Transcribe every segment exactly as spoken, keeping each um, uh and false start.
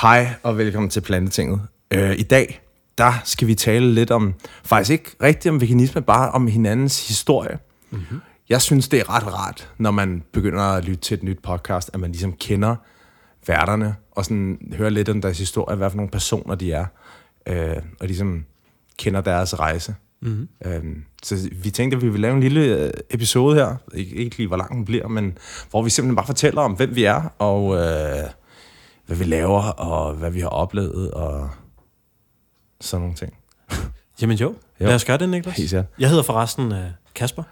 Hej og velkommen til Plantetinget. Øh, I dag, der skal vi tale lidt om, faktisk ikke rigtigt om veganisme, bare om hinandens historie. Mm-hmm. Jeg synes, det er ret rart, når man begynder at lytte til et nyt podcast, at man ligesom kender værterne, og sådan hører lidt om deres historie, hvad for nogle personer de er, øh, og ligesom kender deres rejse. Mm-hmm. Øh, så vi tænkte, at vi ville lave en lille episode her, ikke, ikke lige hvor lang den bliver, men hvor vi simpelthen bare fortæller om, hvem vi er, og... Øh, hvad vi laver, og hvad vi har oplevet, og sådan nogle ting. Jamen jo, jo. Lad os gøre det, Niklas. Helt, ja. Jeg hedder forresten uh, Kasper,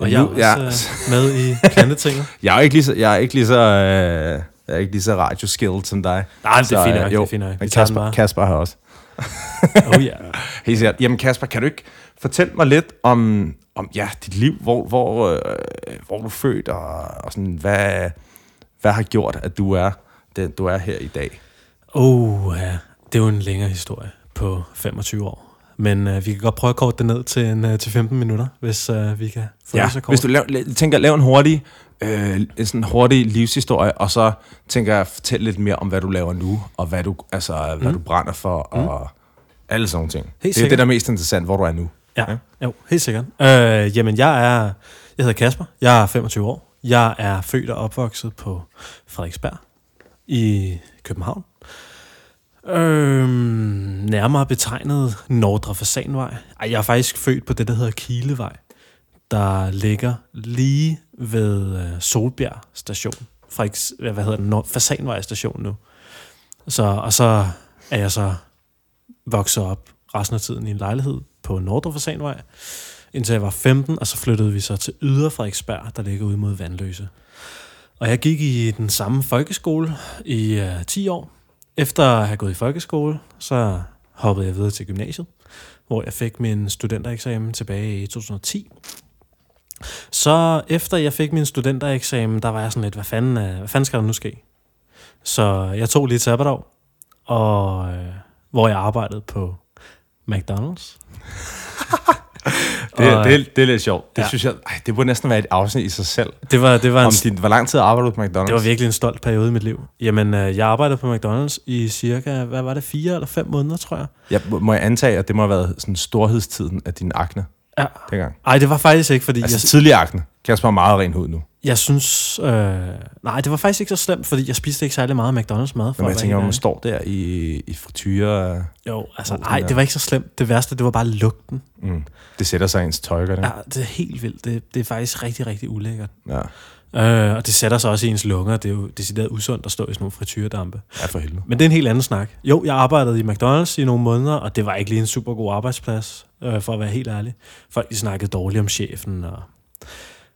og jeg er ja. også uh, med i Plantetinget. jeg er ikke lige så, jeg er ikke lige så, uh, jeg er ikke lige så radioskilled som dig. Nej, så, det er fint nok, jo, det er fint nok. Men Kasper, Kasper har også. oh ja. Helt sikkert. Jamen Kasper, kan du ikke fortælle mig lidt om, om ja, dit liv, hvor, hvor, øh, hvor du er født, og, og sådan, hvad, hvad har gjort, at du er... du er her i dag? Oh, ja. Det er jo en længere historie på femogtyve år. Men uh, vi kan godt prøve at korte det ned til, en, uh, til femten minutter, hvis uh, vi kan få ja, det så kort. Hvis du laver, la- tænker at lave en hurtig, øh, en sådan hurtig livshistorie, og så tænker jeg at fortælle lidt mere om, hvad du laver nu, og hvad du, altså, mm. hvad du brænder for, og mm. alle sådan ting. Helt det er sikkert. Det, der er mest interessant, hvor du er nu. Ja, ja? Jo, helt sikkert. Øh, jamen, jeg er, jeg hedder Kasper, jeg er femogtyve år. Jeg er født og opvokset på Frederiksberg i København. Øhm, nærmere betegnet Nordre Fasanvej. Ej, jeg er faktisk født på det, der hedder Kildevej, der ligger lige ved Solbjerg station. Frederiks, hvad hedder den? Nord- Fasanvej station nu. Så, og så er jeg så vokset op resten af tiden i en lejlighed på Nordre Fasanvej, indtil jeg var femten, og så flyttede vi så til Yderfrederiksberg, der ligger ude mod Vandløse. Og jeg gik i den samme folkeskole i øh, ti år. Efter at have gået i folkeskole, så hoppede jeg videre til gymnasiet, hvor jeg fik min studentereksamen tilbage i to tusind og ti. Så efter jeg fik min studentereksamen, der var jeg sådan lidt, hvad fanden, øh, hvad fanden skal der nu ske? Så jeg tog lige et sabbatår, og, øh, hvor jeg arbejdede på McDonald's. Det, og, det, det er lidt sjovt. Det, ja. synes jeg, ej, det burde næsten være et afsnit i sig selv. Det var, det var Om din, hvor lang tid arbejdede du på McDonald's? Det var virkelig en stolt periode i mit liv. Jamen, jeg arbejdede på McDonald's i cirka, hvad var det, fire eller fem måneder, tror jeg. Ja, må jeg antage, at det må have været sådan storhedstiden af din akne? Ja. Dengang. Ej, det var faktisk ikke, fordi... Altså jeg, tidligere akne. Kasper har meget ren hud nu. Jeg synes... Øh, nej, det var faktisk ikke så slemt, fordi jeg spiste ikke særlig meget McDonald's mad. For men jeg tænker, om man står der i, i frityre... Jo, altså... Nej, det var ikke så slemt. Det værste, det var bare lugten. Mm. Det sætter sig i ens tøjker, det. Ja, det er helt vildt. Det, det er faktisk rigtig, rigtig ulækkert. Ja. Øh, og det sætter sig også i ens lunger. Det er jo decideret usundt at stå i sådan nogle frityredampe. Ja, for helvede. Men det er en helt anden snak. Jo, jeg arbejdede i McDonald's i nogle måneder, og det var ikke lige en super god arbejdsplads, øh, for at være helt ærlig. Folk, de snakkede dårligt om chefen, og...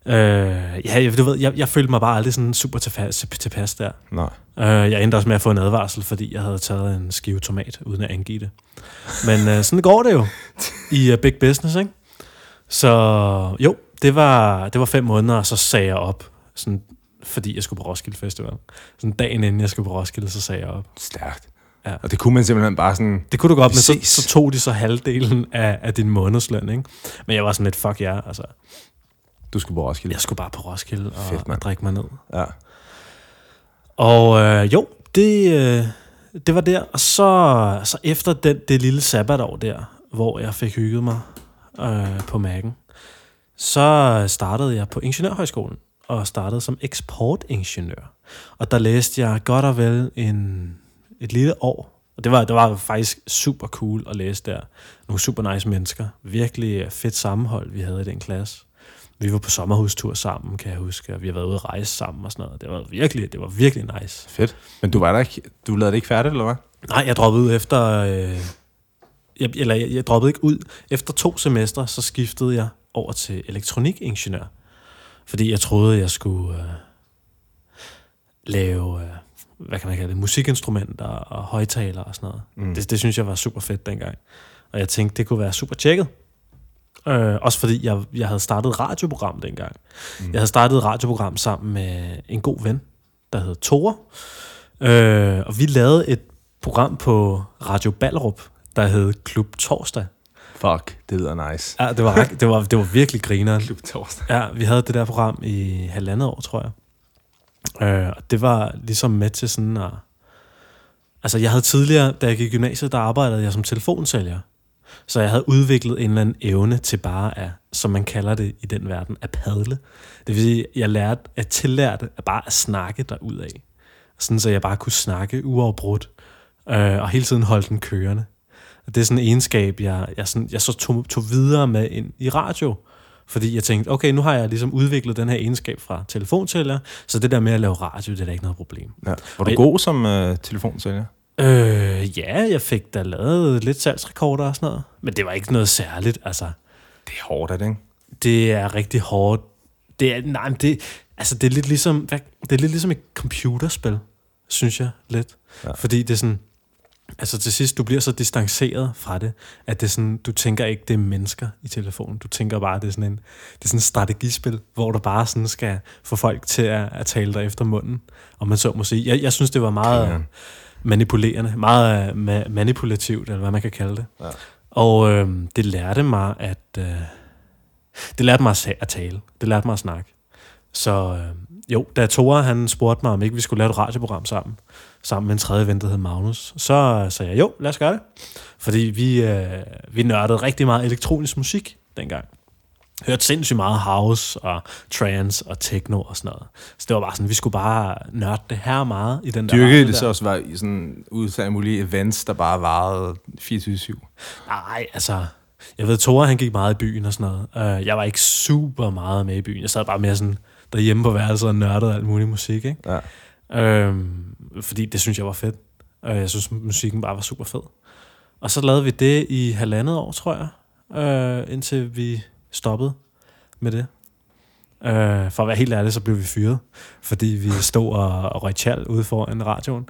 Øh, ja, du ved, jeg, jeg følte mig bare aldrig sådan super tilpas, tilpas der. Nej. Øh, jeg endte også med at få en advarsel, fordi jeg havde taget en skive tomat, uden at angive det. Men øh, sådan går det jo i uh, big business, ikke? Så jo, det var, det var fem måneder, og så sagde jeg op. Sådan, fordi jeg skulle på Roskilde Festival. Sådan dagen inden jeg skulle på Roskilde, så sagde jeg op. Stærkt. Ja. Og det kunne man simpelthen bare sådan... Det kunne du godt, men så, så tog de så halvdelen af, af din månedsløn, ikke? Men jeg var sådan lidt, fuck ja, yeah, altså... Du skulle på Roskilde? Jeg skulle bare på Roskilde og, fedt, og drikke mig ned. Ja. Og øh, jo, det, øh, det var der. Og så, så efter den, det lille sabbatår der, hvor jeg fik hygget mig øh, på Mac'en, så startede jeg på Ingeniørhøjskolen og startede som eksportingeniør. Og der læste jeg godt og vel en, et lille år. Og det var, det var faktisk super cool at læse der. Nogle super nice mennesker. Virkelig fedt sammenhold, vi havde i den klasse. Vi var på sommerhustur sammen, kan jeg huske, og vi har været ude at rejse sammen og sådan noget. Det var virkelig, det var virkelig nice. Fedt. Men du var der ikke, du lavede det ikke færdigt, eller hvad? Nej, jeg droppede ud efter, øh, jeg, eller jeg, jeg droppede ikke ud. Efter to semestre, så skiftede jeg over til elektronikingeniør. Fordi jeg troede, jeg skulle øh, lave, øh, hvad kan man kalde det, musikinstrumenter og højtalere og sådan noget. Mm. Det, det synes jeg var super fedt dengang. Og jeg tænkte, det kunne være super tjekket. Øh, også fordi jeg, jeg havde startet et radioprogram dengang. Mm. Jeg havde startet et radioprogram sammen med en god ven, der hed Tor. Øh, og vi lavede et program på Radio Ballerup, der hed Klub Torsdag. Fuck, det lyder nice. Ja, det var, det var, det var virkelig grineren. Klub Torsdag. Ja, vi havde det der program i halvandet år, tror jeg. Øh, og det var ligesom med til sådan at, Altså, jeg havde tidligere, da jeg gik i gymnasiet, der arbejdede jeg som telefonsælger. Så jeg havde udviklet en eller anden evne til bare at, som man kalder det i den verden, at padle. Det vil sige, jeg lærte at tillærte at bare at snakke derudad. Sådan, så jeg bare kunne snakke uafbrudt, øh, og hele tiden holde den kørende. Og det er sådan en egenskab, jeg, jeg, sådan, jeg så tog, tog videre med ind i radio. Fordi jeg tænkte, okay, nu har jeg ligesom udviklet den her egenskab fra telefonsælger, så det der med at lave radio, det er da ikke noget problem. Ja. Var du jeg, god som øh, telefonsælger? Øh, ja, jeg fik da lavet lidt salgsrekorder og sådan noget. Men det var ikke noget særligt, altså. Det er hårdt, er det ikke? Det er rigtig hårdt. Det er, nej, men det, altså, det er lidt ligesom, hvad, det er lidt ligesom et computerspil, synes jeg lidt. Ja. Fordi det er sådan, altså til sidst, du bliver så distanceret fra det, at det sådan, du tænker ikke, det er mennesker i telefonen. Du tænker bare, det er sådan en, det er sådan et strategispil, hvor du bare sådan skal få folk til at, at tale dig efter munden. Og man så må sige, jeg, jeg synes, det var meget ja. manipulerende, meget ma- manipulativt, eller hvad man kan kalde det. Ja. Og øh, det lærte mig at, øh, det lærte mig at tale. Det lærte mig at snakke. Så øh, jo, da Tor, han spurgte mig, om ikke vi skulle lave et radioprogram sammen, sammen med en tredje ven, der hed Magnus, så sagde jeg, jo, lad os gøre det. Fordi vi, øh, vi nørdede rigtig meget elektronisk musik dengang. Hørte sindssygt meget house og trance og techno og sådan noget. Så det var bare sådan, vi skulle bare nørde det her meget i den der... Dyrkede det så også var i sådan udsatte mulige events, der bare varede fireogtyve syv? Nej, altså... Jeg ved, Tor, han gik meget i byen og sådan noget. Jeg var ikke super meget med i byen. Jeg sad bare mere sådan derhjemme på værelset og nørdede alt muligt musik, ikke? Ja. Øhm, fordi det synes jeg var fedt. Jeg synes, musikken bare var super fed. Og så lavede vi det i halvandet år, tror jeg. Øh, indtil vi stoppede med det. Øh, for at være helt ærlig, så blev vi fyret. Fordi vi stod og, og røg tjal ude foran radioen.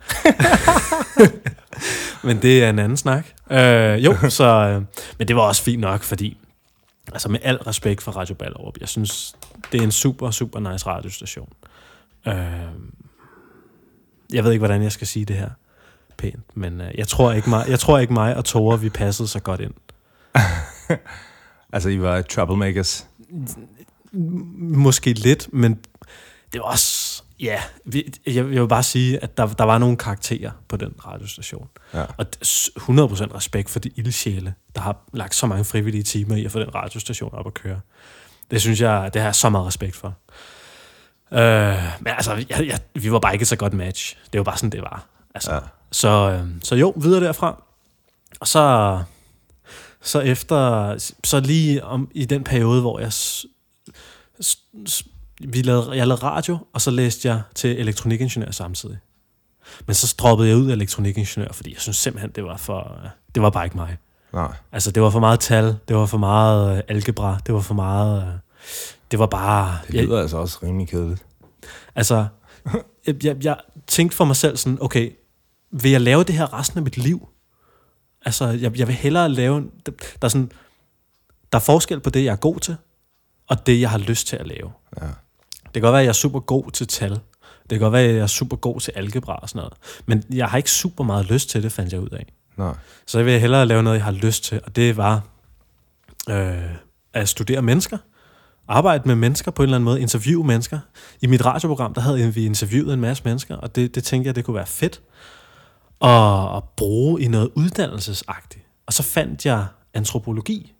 Men det er en anden snak. Øh, jo, så... Øh, men det var også fint nok, fordi... Altså med al respekt for Radio Ballerup, jeg synes, det er en super, super nice radiostation. Øh, jeg ved ikke, hvordan jeg skal sige det her pænt, men øh, jeg, tror ikke mig, jeg tror ikke mig og Tor, vi passede så godt ind. Altså, I var troublemakers? Måske lidt, men det var også... Ja, yeah. jeg vil bare sige, at der, der var nogle karakterer på den radiostation. Ja. Og hundrede procent respekt for de ildsjæle, der har lagt så mange frivillige timer i at få den radiostation op at køre. Det synes jeg, det har jeg så meget respekt for. Øh, men altså, jeg, jeg, vi var bare ikke så godt match. Det var bare sådan, det var. Altså, ja. så, så jo, videre derfra. Og så, så efter... Så lige om, i den periode, hvor jeg... S, s, s, Vi lavede, jeg lavede radio, og så læste jeg til elektronikingeniør samtidig. Men så droppede jeg ud af elektronikingeniør, fordi jeg synes simpelthen, det var for... Det var bare ikke mig. Nej. Altså, det var for meget tal, det var for meget øh, algebra, det var for meget... Øh, det var bare... Det lyder jeg, altså også rimelig kedeligt. Altså, jeg, jeg, jeg tænkte for mig selv sådan, okay, vil jeg lave det her resten af mit liv? Altså, jeg, jeg vil hellere lave... Der er sådan... Der er forskel på det, jeg er god til, og det, jeg har lyst til at lave. Ja. Det kan godt være, at jeg er super god til tal. Det kan godt være, at jeg er super god til algebra og sådan noget. Men jeg har ikke super meget lyst til det, fandt jeg ud af. Nej. Så jeg vil hellere lave noget, jeg har lyst til. Og det var øh, at studere mennesker. Arbejde med mennesker på en eller anden måde. Interviewe mennesker. I mit radioprogram, der havde vi interviewet en masse mennesker. Og det, det tænkte jeg, det kunne være fedt at, at bruge i noget uddannelsesagtigt. Og så fandt jeg antropologi,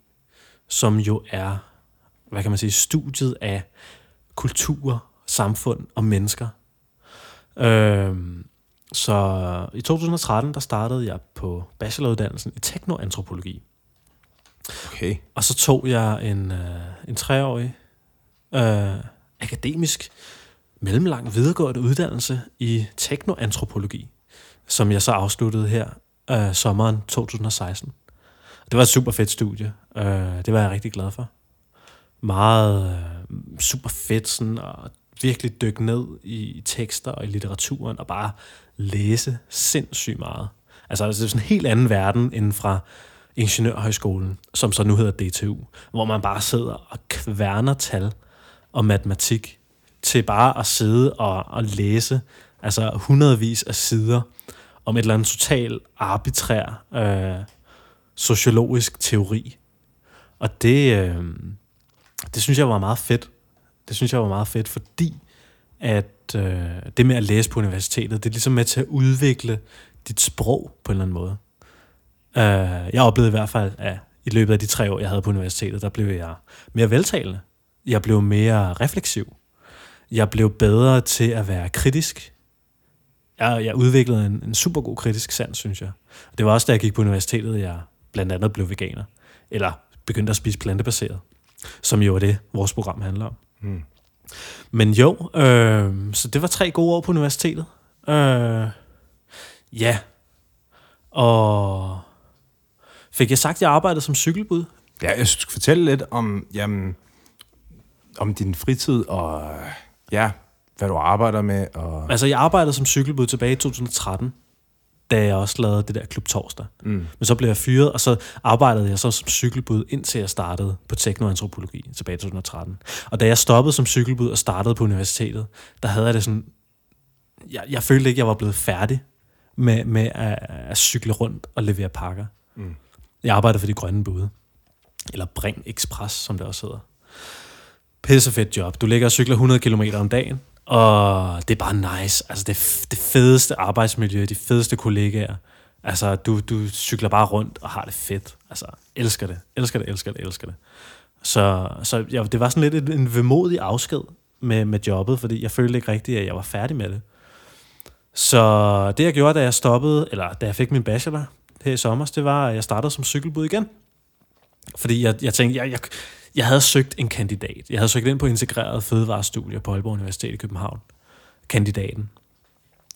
som jo er, hvad kan man sige, studiet af... kultur, samfund og mennesker. Øh, så i to tusind og tretten, der startede jeg på bacheloruddannelsen i teknoantropologi. Okay. Og så tog jeg en, øh, en treårig øh, akademisk mellemlang videregående uddannelse i teknoantropologi, som jeg så afsluttede her øh, sommeren to tusind og seksten. Det var et super fedt studie. Øh, det var jeg rigtig glad for. Meget øh, super fedt sådan, og virkelig dykke ned i tekster og i litteraturen og bare læse sindssygt meget. Altså, altså det er sådan en helt anden verden end fra Ingeniørhøjskolen, som så nu hedder D T U, hvor man bare sidder og kværner tal og matematik til bare at sidde og, og læse altså hundredvis af sider om et eller andet total arbitrær øh, sociologisk teori. Og det... Øh, Det synes jeg var meget fedt. Det synes jeg var meget fedt, fordi at øh, det med at læse på universitetet, det er ligesom med til at udvikle dit sprog på en eller anden måde. Uh, jeg oplevede i hvert fald, at i løbet af de tre år, jeg havde på universitetet, der blev jeg mere veltalende. Jeg blev mere refleksiv. Jeg blev bedre til at være kritisk. Jeg, jeg udviklede en, en super god kritisk sans, synes jeg. Og det var også, da jeg gik på universitetet, jeg blandt andet blev veganer. Eller begyndte at spise plantebaseret. Som jo er det, vores program handler om. Mm. Men jo, øh, så det var tre gode år på universitetet. Øh, ja. Og fik jeg sagt, at jeg arbejdede som cykelbud? Ja, jeg skulle fortælle lidt om, jamen, om din fritid og ja, hvad du arbejder med. Og... Altså, jeg arbejdede som cykelbud tilbage i to tusind og tretten, da jeg også lavede det der Klub Torsdag. Mm. Men så blev jeg fyret, og så arbejdede jeg så som cykelbud, indtil jeg startede på teknoantropologi tilbage i to tusind og tretten. Og da jeg stoppede som cykelbud og startede på universitetet, der havde jeg det sådan... Jeg, jeg følte ikke, jeg var blevet færdig med, med at, at cykle rundt og levere pakker. Mm. Jeg arbejdede for de grønne bude. Eller Bring Express, som det også hedder. Pissefedt job. Du ligger og cykler hundrede kilometer om dagen, og det er bare nice. Altså det, det fedeste arbejdsmiljø, de fedeste kollegaer. Altså du, du cykler bare rundt og har det fedt. Altså elsker det, elsker det, elsker det, elsker det. Så, så ja, det var sådan lidt en, en vemodig afsked med, med jobbet, fordi jeg følte ikke rigtigt, at jeg var færdig med det. Så det jeg gjorde, da jeg stoppede, eller da jeg fik min bachelor her i sommer, det var, at jeg startede som cykelbud igen. Fordi jeg, jeg tænkte, jeg, jeg, jeg havde søgt en kandidat. Jeg havde søgt ind på integreret fødevarestudier på Aalborg Universitet i København. Kandidaten.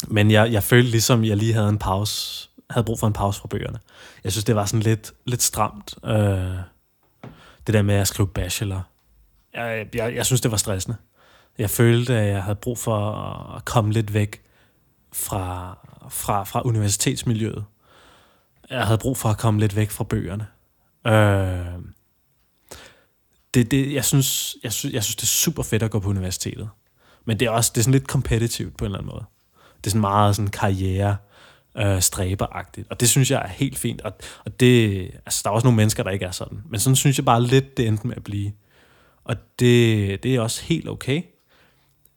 Men jeg, jeg følte ligesom, jeg lige havde en pause, havde brug for en pause fra bøgerne. Jeg synes, det var sådan lidt, lidt stramt, øh, det der med at skrive bachelor. Jeg, jeg, jeg synes, det var stressende. Jeg følte, at jeg havde brug for at komme lidt væk fra, fra, fra universitetsmiljøet. Jeg havde brug for at komme lidt væk fra bøgerne. Øh, det, det, jeg, synes, jeg, synes, jeg synes, det er super fedt at gå på universitetet. Men det er også det er sådan lidt kompetitivt på en eller anden måde. Det er sådan meget sådan karriere øh, stræberagtigt. Og det synes jeg er helt fint. Og, og det, altså, der er også nogle mennesker, der ikke er sådan. Men sådan synes jeg bare lidt, det endte med at blive. Og det, det er også helt okay.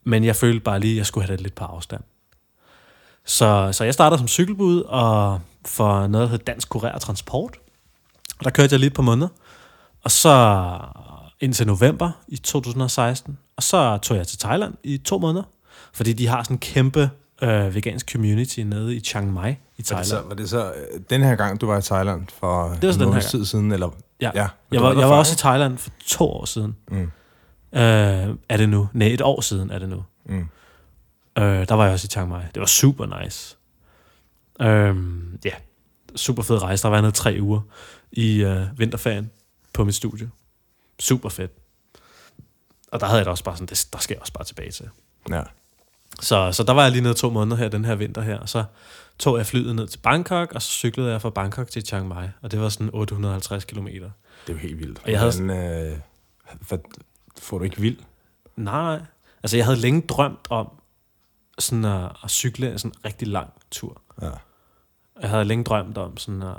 Men jeg følte bare lige, at jeg skulle have det lidt på afstand. Så, så jeg startede som cykelbud og for noget, der hed Dansk Kurér og Transport. Og der kørte jeg lidt på måneder. Og så indtil november i to tusind og seksten. Og så tog jeg til Thailand i to måneder. Fordi de har sådan en kæmpe øh, vegansk community nede i Chiang Mai i Thailand. Var det så, var det så øh, den her gang, du var i Thailand for en måneds tid siden? Eller, ja, ja jeg, var, var, jeg var også i Thailand for to år siden. Mm. Øh, er det nu? Nej, et år siden er det nu. Mm. Øh, der var jeg også i Chiang Mai. Det var super nice. Ja. Øh, yeah. Super fed rejse. Der var jeg nede tre uger i øh, vinterferien på mit studie. Super fedt. Og der havde jeg da også bare sådan, det, der skal jeg også bare tilbage til. Ja. Så, så der var jeg lige nede to måneder her, den her vinter her, og så tog jeg flyet ned til Bangkok, og så cyklede jeg fra Bangkok til Chiang Mai, og det var sådan otte hundrede og halvtreds kilometer. Det var helt vildt. Og jeg havde... Men, øh, hvad, får du ikke vild? Nej, altså jeg havde længe drømt om sådan at, at cykle sådan en rigtig lang tur. Ja. Jeg havde længe drømt om sådan at,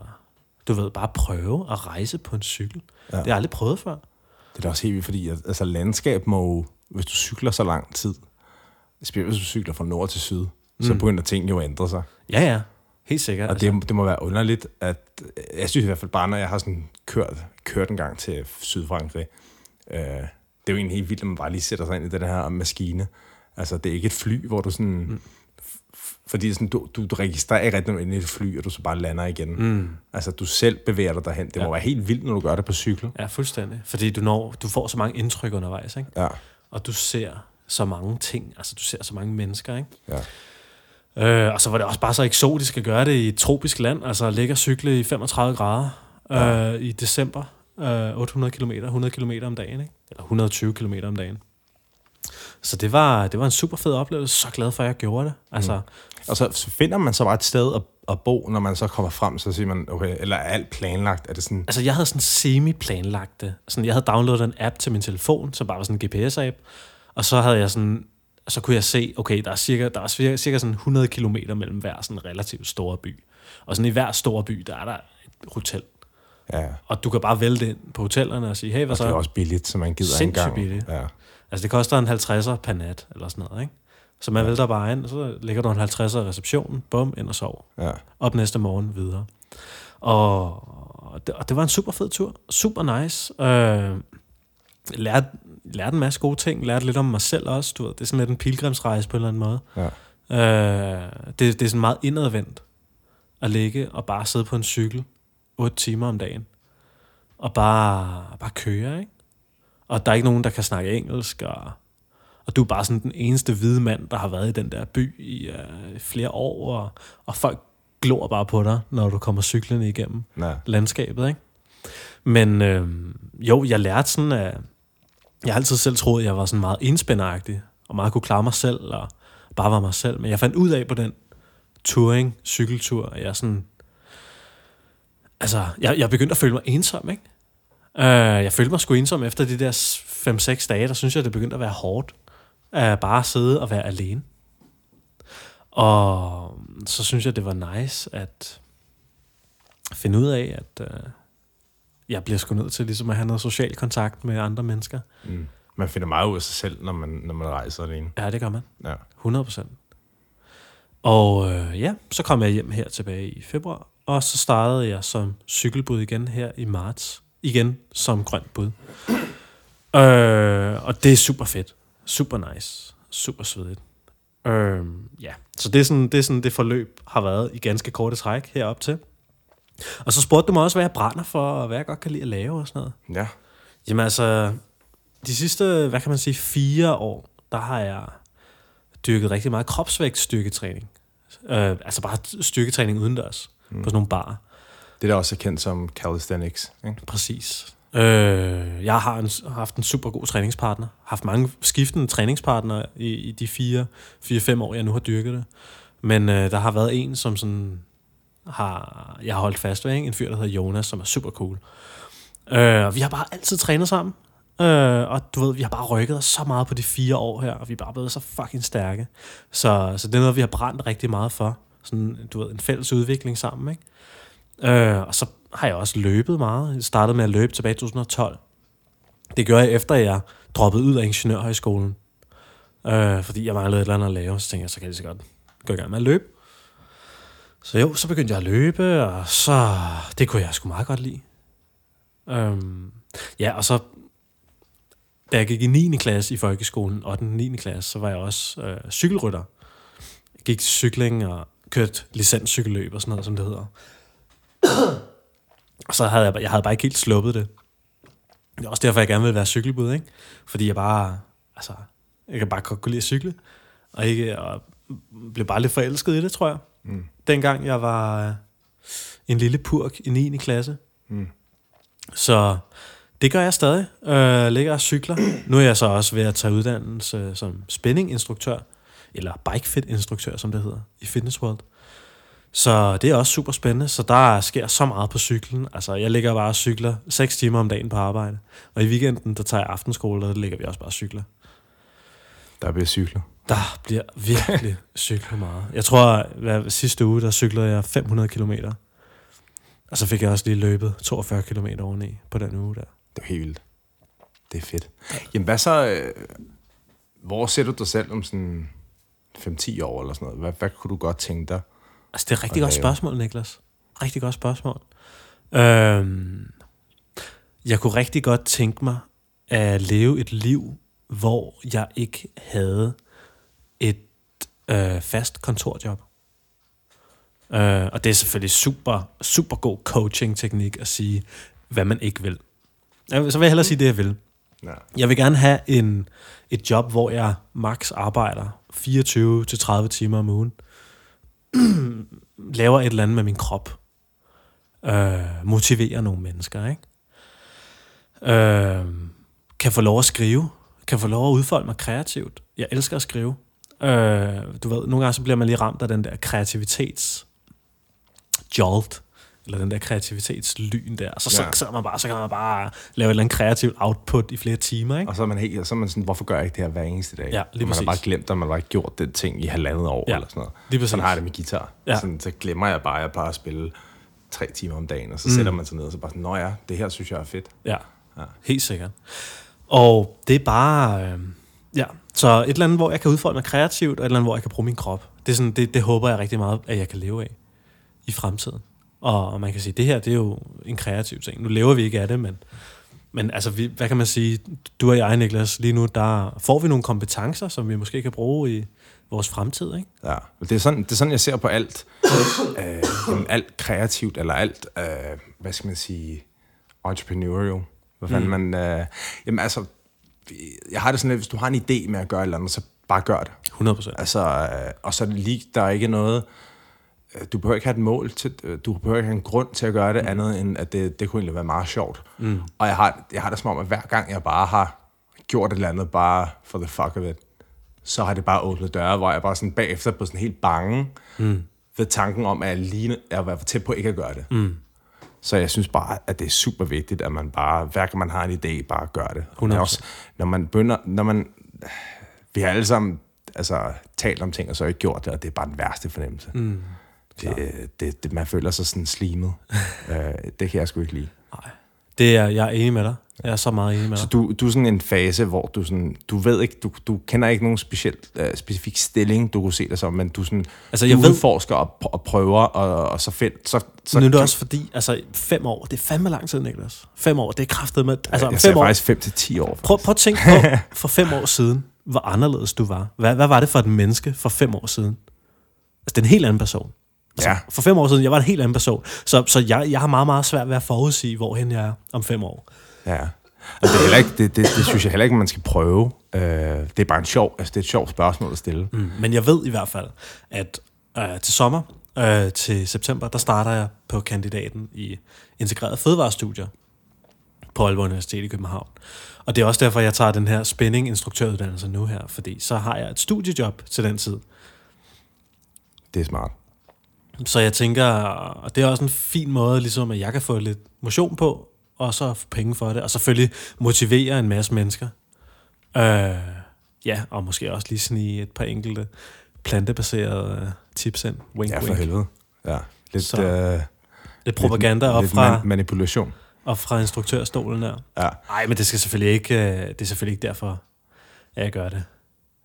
du ved, bare prøve at rejse på en cykel. Ja. Det har jeg aldrig prøvet før. Det er da også helt vildt, fordi altså, landskab må, hvis du cykler så lang tid, hvis du cykler fra nord til syd, mm. så begynder tingene jo at ændre sig. Ja, ja. Helt sikkert. Og altså. det, det må være underligt, at jeg synes i hvert fald bare, når jeg har sådan kørt, kørt en gang til Sydfrankrig, øh, det er jo egentlig helt vildt, at man bare lige sætter sig ind i den her maskine. Altså, det er ikke et fly, hvor du sådan... Mm. Fordi sådan, du, du, du registrerer ikke rigtig noget i et fly, og du så bare lander igen. Mm. Altså, du selv bevæger dig derhen. Det ja. må være helt vildt, når du gør det på cykler. Ja, fuldstændig. Fordi du, når, du får så mange indtryk undervejs, ikke? Ja. Og du ser så mange ting. Altså, du ser så mange mennesker, ikke? Ja. Øh, og så var det også bare så eksotisk at gøre det i et tropisk land. Altså, at ligge og cykle i femogtredive grader ja. øh, i december. Øh, otte hundrede kilometer, hundrede kilometer om dagen, ikke? Eller hundrede og tyve kilometer om dagen. Så det var, det var en super fed oplevelse. Så glad for, at jeg gjorde det. Altså, mm. Og så, så finder man så bare et sted at, at bo, når man så kommer frem, så siger man, okay, eller er alt planlagt? Er det sådan... Altså, jeg havde sådan semi-planlagt det. Sådan, jeg havde downloadet en app til min telefon, som bare var sådan en G P S-app. Og så havde jeg sådan... Så kunne jeg se, okay, der er cirka, der er cirka sådan hundrede kilometer mellem hver sådan relativt store by. Og sådan i hver store by, der er der et hotel. Ja. Og du kan bare vælte ind på hotellerne og sige, hey, hvad så? Og det er også billigt, så man gider engang. Sindssygt billigt. Ja. Altså, det koster en halvtredser per nat, eller sådan noget, ikke? Så man vælter bare ind, og så ligger der en halvtredser i receptionen, bum, ind og sov. Ja. Op næste morgen videre. Og, og det var en super fed tur, super nice. Øh, lærte, lærte en masse gode ting, lærte lidt om mig selv også. Du ved, det er sådan lidt en pilgrimsrejse på en eller anden måde. Ja. Øh, det, det er sådan meget indadvendt at ligge og bare sidde på en cykel otte timer om dagen. Og bare, bare køre, ikke? Og der er ikke nogen, der kan snakke engelsk, og, og du er bare sådan den eneste hvide mand, der har været i den der by i øh, flere år, og, og folk glor bare på dig, når du kommer cyklerne igennem Nej. landskabet, ikke? Men øh, jo, jeg lærte sådan, at jeg altid selv troede, at jeg var sådan meget enspænderagtig, og meget kunne klare mig selv, og bare var mig selv. Men jeg fandt ud af på den touring, cykeltur, at jeg sådan... Altså, jeg, jeg begyndte at føle mig ensom, ikke? Uh, jeg følte mig sgu ensom efter de der fem seks dage, der synes jeg, det begyndte at være hårdt. Uh, bare at sidde og være alene. Og så synes jeg, det var nice at finde ud af, at uh, jeg bliver sgu nødt til ligesom at have noget social kontakt med andre mennesker. Mm. Man finder meget ud af sig selv, når man, når man rejser alene. Ja, det gør man. Ja. hundrede procent. Og øh, ja, så kom jeg hjem her tilbage i februar, og så startede jeg som cykelbud igen her i marts. Igen som grønt bud. øh, og det er super fedt. Super nice. Super svedigt. Øh, ja, så det er, sådan, det er sådan, det forløb har været i ganske korte træk herop til. Og så spurgte du mig også, hvad jeg brænder for, og hvad jeg godt kan lide at lave og sådan noget. Ja. Jamen altså, de sidste, hvad kan man sige, fire år, der har jeg dyrket rigtig meget kropsvægtstyrketræning. Øh, altså bare styrketræning udendørs mm. på sådan nogle barer. Det der også er kendt som calisthenics, ikke? Præcis. Øh, jeg har, en, har haft en super god træningspartner. Har haft mange skiftende træningspartnere i, i de fire, fire, fem år, jeg nu har dyrket det. Men øh, der har været en, som sådan har, jeg har holdt fast ved, ikke? En fyr, der hedder Jonas, som er super cool. Øh, og vi har bare altid trænet sammen. Øh, og du ved, vi har bare rykket os så meget på de fire år her, og vi er bare blevet så fucking stærke. Så, så det er noget, vi har brændt rigtig meget for. Sådan, du ved, en fælles udvikling sammen, ikke? Øh, og så har jeg også løbet meget. Jeg startede med at løbe tilbage i to tusind og tolv. Det gjorde jeg efter, at jeg droppede ud af Ingeniørhøjskolen. Øh, fordi jeg manglede et eller andet at lave, så tænkte jeg, så kan jeg så godt gå i gang med at løbe. Så jo, så begyndte jeg at løbe, og så... Det kunne jeg sgu meget godt lide. Øh, ja, og så... Da jeg gik i niende klasse i folkeskolen, og den niende klasse, så var jeg også øh, cykelrytter. Jeg gik til cykling og kørte licenscykelløb og sådan noget, som det hedder. Og så havde jeg, jeg havde bare ikke helt sluppet det. Det er også derfor, jeg gerne ville være cykelbud, ikke? Fordi jeg bare, altså, jeg kan bare godt kunne lide at cykle, og, ikke, og blev bare lidt forelsket i det, tror jeg. Mm. Dengang jeg var øh, en lille purk i niende klasse. Mm. Så... Det gør jeg stadig. Øh, ligger og cykler. Nu er jeg så også ved at tage uddannelse som spinninginstruktør, eller bikefit-instruktør, som det hedder, i Fitness World. Så det er også super spændende. Så der sker så meget på cyklen. Altså, jeg ligger bare og cykler seks timer om dagen på arbejde. Og i weekenden, der tager jeg aftenskole, og der ligger vi også bare og cykler. Der bliver cykler. Der bliver virkelig cykler meget. Jeg tror, at sidste uge, der cyklede jeg fem hundrede kilometer. Og så fik jeg også lige løbet toogfyrre kilometer oveni på den uge der. Det er helt vildt. Det er fedt. Jamen, hvad så... Øh, hvor ser du dig selv om sådan fem ti år eller sådan noget? Hvad, hvad kunne du godt tænke dig? Altså, det er et rigtig godt spørgsmål, Niklas. Rigtig godt spørgsmål. Øhm, jeg kunne rigtig godt tænke mig at leve et liv, hvor jeg ikke havde et øh, fast kontorjob. Øh, og det er selvfølgelig super, super god coaching-teknik at sige, hvad man ikke vil. Så vil jeg hellere sige det, jeg vil. Nej. Jeg vil gerne have en, et job, hvor jeg max arbejder fireogtyve til tredive timer om ugen. Laver et eller andet med min krop. Øh, motiverer nogle mennesker, ikke? Øh, kan få lov at skrive. Kan få lov at udfolde mig kreativt. Jeg elsker at skrive. Øh, du ved, nogle gange så bliver man lige ramt af den der kreativitets-jolt. Eller den der kreativitetslyn der. Så, så, ja. så, man bare, så kan man bare lave et eller andet kreativt output i flere timer, ikke? Og så er man helt så er man sådan, hvorfor gør jeg ikke det her hver eneste dag? Ja, man har bare glemt, at man har ikke gjort den ting i halvandet år, ja, eller sådan noget. Sådan har jeg det med guitar. Ja. Sådan, så glemmer jeg bare, at jeg bare at spille tre timer om dagen, og så mm. sætter man sig ned og så bare sådan, nå ja, det her synes jeg er fedt. Ja, ja. Helt sikkert. Og det er bare... Øh, ja, Så et eller andet, hvor jeg kan udfordre mig kreativt, og et eller andet, hvor jeg kan bruge min krop. Det, er sådan, det, det håber jeg rigtig meget, at jeg kan leve af i fremtiden. Og, og man kan sige, det her, det er jo en kreativ ting. Nu lever vi ikke af det, men, men altså, vi, hvad kan man sige? Du og jeg, Niklas, lige nu, der får vi nogle kompetencer, som vi måske kan bruge i vores fremtid, ikke? Ja, det er sådan, det er sådan jeg ser på alt. øh, jamen, alt kreativt, eller alt, øh, hvad skal man sige, entrepreneurial. Hvad fanden mm. man... Øh, jamen altså... Jeg har det sådan lidt, hvis du har en idé med at gøre et eller andet, så bare gør det. hundrede procent. Altså, og så lige, der er ikke noget... Du behøver ikke have et mål til... Du behøver ikke have en grund til at gøre det, mm. andet end, at det, det kunne egentlig være meget sjovt. Mm. Og jeg har, jeg har det som om, at hver gang jeg bare har gjort et eller andet, bare for the fuck of it, så har det bare åbnet døre, hvor jeg bare sådan bagefter på sådan helt bange mm. ved tanken om, at jeg lige er for tæt på ikke at gøre det. Mm. Så jeg synes bare, at det er super vigtigt, at man bare, hver gang man har en idé, bare gør det. hundrede procent. Også, når man begynder, når man, vi har alle sammen altså, talt om ting, og så ikke gjort det, og det er bare den værste fornemmelse. Mm, det, det, det, man føler sig sådan slimet. uh, det kan jeg sgu ikke lide. Nej, det er, jeg er enig med dig. Jeg er så meget enig med dig. Så du, du er sådan en fase, hvor du sådan, du ved ikke, du, du kender ikke nogen speciel, uh, specifik stilling, du kunne se dig som, men du sådan, altså, jeg du ved... udforsker og, og prøver, og, og så find, så Så nu er det også fordi, altså fem år, det er fandme lang tid, Niklas. Fem år, det er kraftet med... Altså, jeg sagde faktisk fem til ti år. Prøv, prøv at tænke på, for fem år siden, hvor anderledes du var. Hvad, hvad var det for et menneske for fem år siden? Altså, det er en helt anden person. Altså, ja. For fem år siden, jeg var en helt anden person. Så, så jeg, jeg har meget, meget svært ved at forudsige, hvorhen jeg er om fem år. Ja, og det, er heller ikke, det, det, det synes jeg heller ikke, man skal prøve. Øh, det er bare en sjov, altså, det er et sjovt spørgsmål at stille. Mm, men jeg ved i hvert fald, at øh, til sommer... Øh, til september, der starter jeg på kandidaten i integreret fødevarestudier på Aalborg Universitet i København. Og det er også derfor, jeg tager den her spænding-instruktøruddannelse nu her, fordi så har jeg et studiejob til den tid. Det er smart. Så jeg tænker, og det er også en fin måde, ligesom at jeg kan få lidt motion på, og så få penge for det, og selvfølgelig motivere en masse mennesker. Øh, ja, og måske også lige snige et par enkelte plantebaserede tips ind. Wink, ja, for wink. Helvede. Ja. Lidt, så, øh, lidt propaganda lidt, op lidt fra... manipulation. Op fra instruktørstolen der. Ja. Ej, men det, skal selvfølgelig ikke, det er selvfølgelig ikke derfor, at jeg gør det.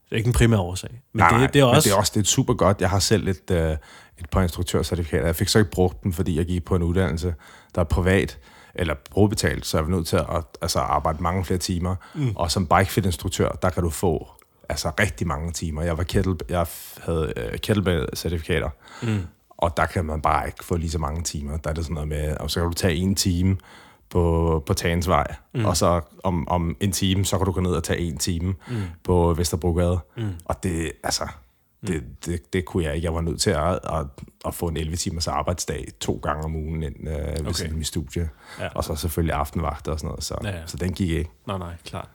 Det er ikke en primær årsag. Men, nej, det, det, er også... men det er også det er super godt. Jeg har selv et, øh, et par instruktørcertifikater. Jeg fik så ikke brugt dem, fordi jeg gik på en uddannelse, der er privat eller brugbetalt, så jeg var nødt til at altså, arbejde mange flere timer. Mm. Og som bikefit-instruktør, der kan du få... altså rigtig mange timer. Jeg var kettle, jeg havde øh, kettlebell-certifikater, mm. og der kan man bare ikke få lige så mange timer. Der er det sådan noget med, og så kan du tage en time på, på Tansvej, mm. og så om, om en time, så kan du gå ned og tage en time mm. på Vesterbrogade. Mm. Og det, altså, det, det, det kunne jeg ikke. Jeg var nødt til at, at, at få en elleve timers arbejdsdag to gange om ugen ind øh, ved okay. min studie. Ja. Og så selvfølgelig aftenvagter og sådan noget. Så, ja, ja. Så den gik ikke. Nej, nej, klart.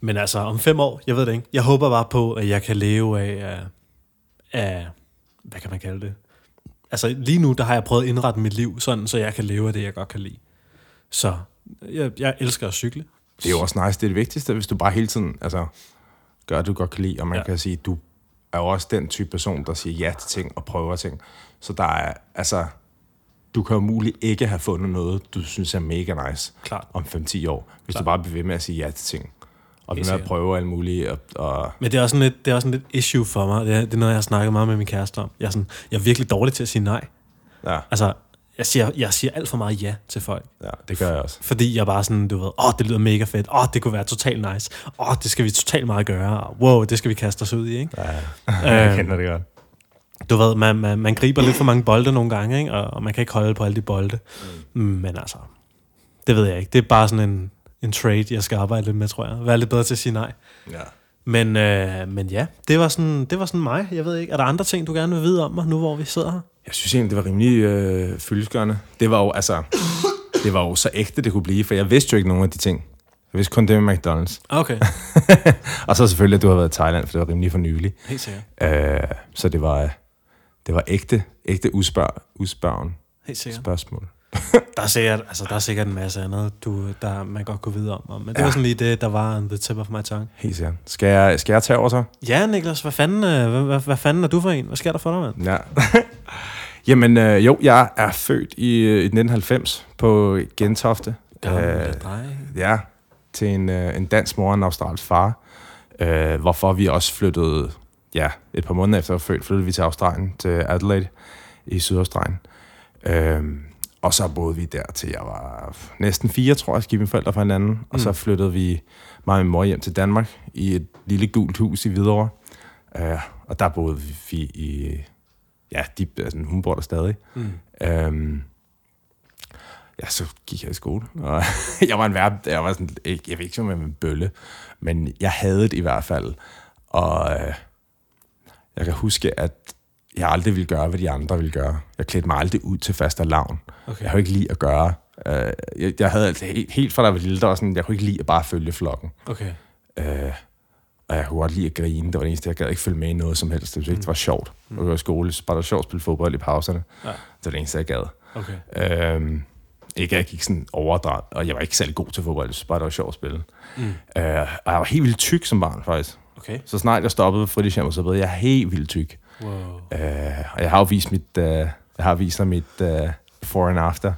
Men altså, om fem år, jeg ved det ikke. Jeg håber bare på, at jeg kan leve af, af... Hvad kan man kalde det? Altså, lige nu, der har jeg prøvet at indrette mit liv sådan, så jeg kan leve af det, jeg godt kan lide. Så jeg, jeg elsker at cykle. Det er jo også nice. Det er det vigtigste, hvis du bare hele tiden altså, gør det, du godt kan lide. Og man ja. Kan sige, du er jo også den type person, der siger ja til ting og prøver ting. Så der er... altså du kan jo muligt ikke have fundet noget, du synes er mega nice Klart. Om fem til ti år. Hvis Klart. Du bare bliver ved med at sige ja til ting. Og vi med at prøve alt muligt. Og, og men det er også sådan lidt, det er også lidt issue for mig. Det er, det er noget, jeg har snakket meget med min kæreste om. Jeg er, sådan, jeg er virkelig dårlig til at sige nej. Ja. Altså, jeg siger, jeg siger alt for meget ja til folk. Ja, det gør jeg også. Fordi jeg bare sådan, du ved, åh, det lyder mega fedt. Åh, det kunne være totalt nice. Åh, det skal vi totalt meget gøre. Wow, det skal vi kaste os ud i, ikke? Ja, jeg øhm, kender det godt. Du ved, man, man, man griber lidt for mange bolde nogle gange, ikke? Og, og man kan ikke holde på alle de bolde. Mm. Men altså, det ved jeg ikke. Det er bare sådan en... en trade, jeg skal arbejde lidt med, tror jeg. Være lidt bedre til at sige nej. Ja. Men, øh, men ja, det var, sådan, det var sådan mig. Jeg ved ikke, er der andre ting, du gerne vil vide om mig, nu hvor vi sidder her? Jeg synes egentlig, det var rimelig øh, fyldestgørende. Det var jo, altså, det var jo så ægte, det kunne blive, for jeg vidste jo ikke nogen af de ting. Jeg vidste kun det med McDonald's. Okay. Og så selvfølgelig, at du har været i Thailand, for det var rimelig for nylig. Helt sikkert. Øh, så det var, det var ægte, ægte uspørg, uspørgen Helt sikkert. Spørgsmål. Der er, sikkert, altså, der er sikkert en masse andet, du, der man godt kunne vide om. Men det ja. Var sådan lige det, der var en the tip of my tongue. Helt sikkert. Skal jeg, skal jeg tage over så? Ja, Niklas. Hvad fanden, øh, hvad, hvad fanden er du for en? Hvad sker der for dig, mand? Ja. Jamen, øh, jo, jeg er født i, øh, i nitten halvfems på Gentofte. Gammel øh, drej. Ja, til en, øh, en dansk mor og en australsk far. Øh, hvorfor vi også flyttede, ja, et par måneder efter født, flyttede vi til Australien, til Adelaide i Sydaustralien. Øh, og så boede vi der til, jeg var næsten fire, tror jeg, skiftede mine forældre fra hinanden. Mm. Og så flyttede vi, mig og min mor, hjem til Danmark i et lille gult hus i Hvidovre. Øh, og der boede vi i, ja, de, altså, hun bor der stadig. Mm. Øh, Ja, så gik jeg i skole, og jeg var en værre, jeg var sådan, jeg, jeg ved ikke, som en bølle, men jeg havde det i hvert fald, og øh, jeg kan huske, at jeg aldrig ville gøre, hvad de andre ville gøre. Jeg klædte mig aldrig ud til fastelavn. Okay. Jeg kunne ikke lide at gøre. Øh, jeg, jeg havde altså helt, helt fra da jeg var lille, der var sådan, jeg kunne ikke lide at bare følge flokken. Okay. Øh, og jeg kunne godt lide at grine, det var det eneste, jeg gad ikke følge med i noget som helst, det var, mm. det var sjovt. Mm. Jeg var i skole, så var det sjovt at spille fodbold i pauserne, ja. Det var det eneste, jeg gad. Okay. Øh, Ikke, jeg gik sådan overdrag, og jeg var ikke særlig god til fodbold, så bare det var sjovt at spille. Mm. Uh, og jeg var helt vildt tyk som barn, faktisk. Okay. Så snart jeg stoppede fritidshjemmet, så blev jeg helt vildt tyk. Wow. Uh, og jeg har jo vist mit, uh, jeg har vist mig mit uh, before and after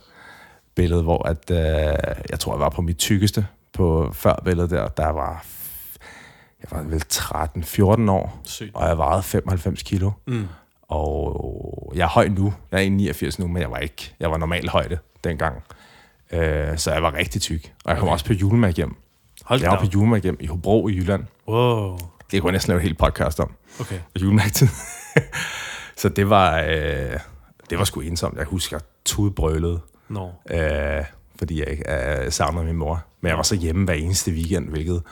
billede, hvor at, uh, jeg tror, jeg var på mit tykkeste på før billedet der. Der var, jeg var vel tretten fjorten år, sygt. Og jeg vejede femoghalvfems kilo. Mm. Og jeg er høj nu. Jeg er en komma niogfirs nu, men jeg var ikke. Jeg var normal højde dengang. Øh, så jeg var rigtig tyk. Og jeg kom okay. også på julemærk hjem. Hold jeg var på julemærk hjem i Hobro i Jylland. Wow. Det kunne jeg næsten lave et helt podcast om. Okay. Julemærktid. Så det var, øh, det var sgu ensomt. Jeg husker, jeg tudbrølede. No. Øh, fordi jeg øh, savnede min mor. Men jeg var så hjemme hver eneste weekend, hvilket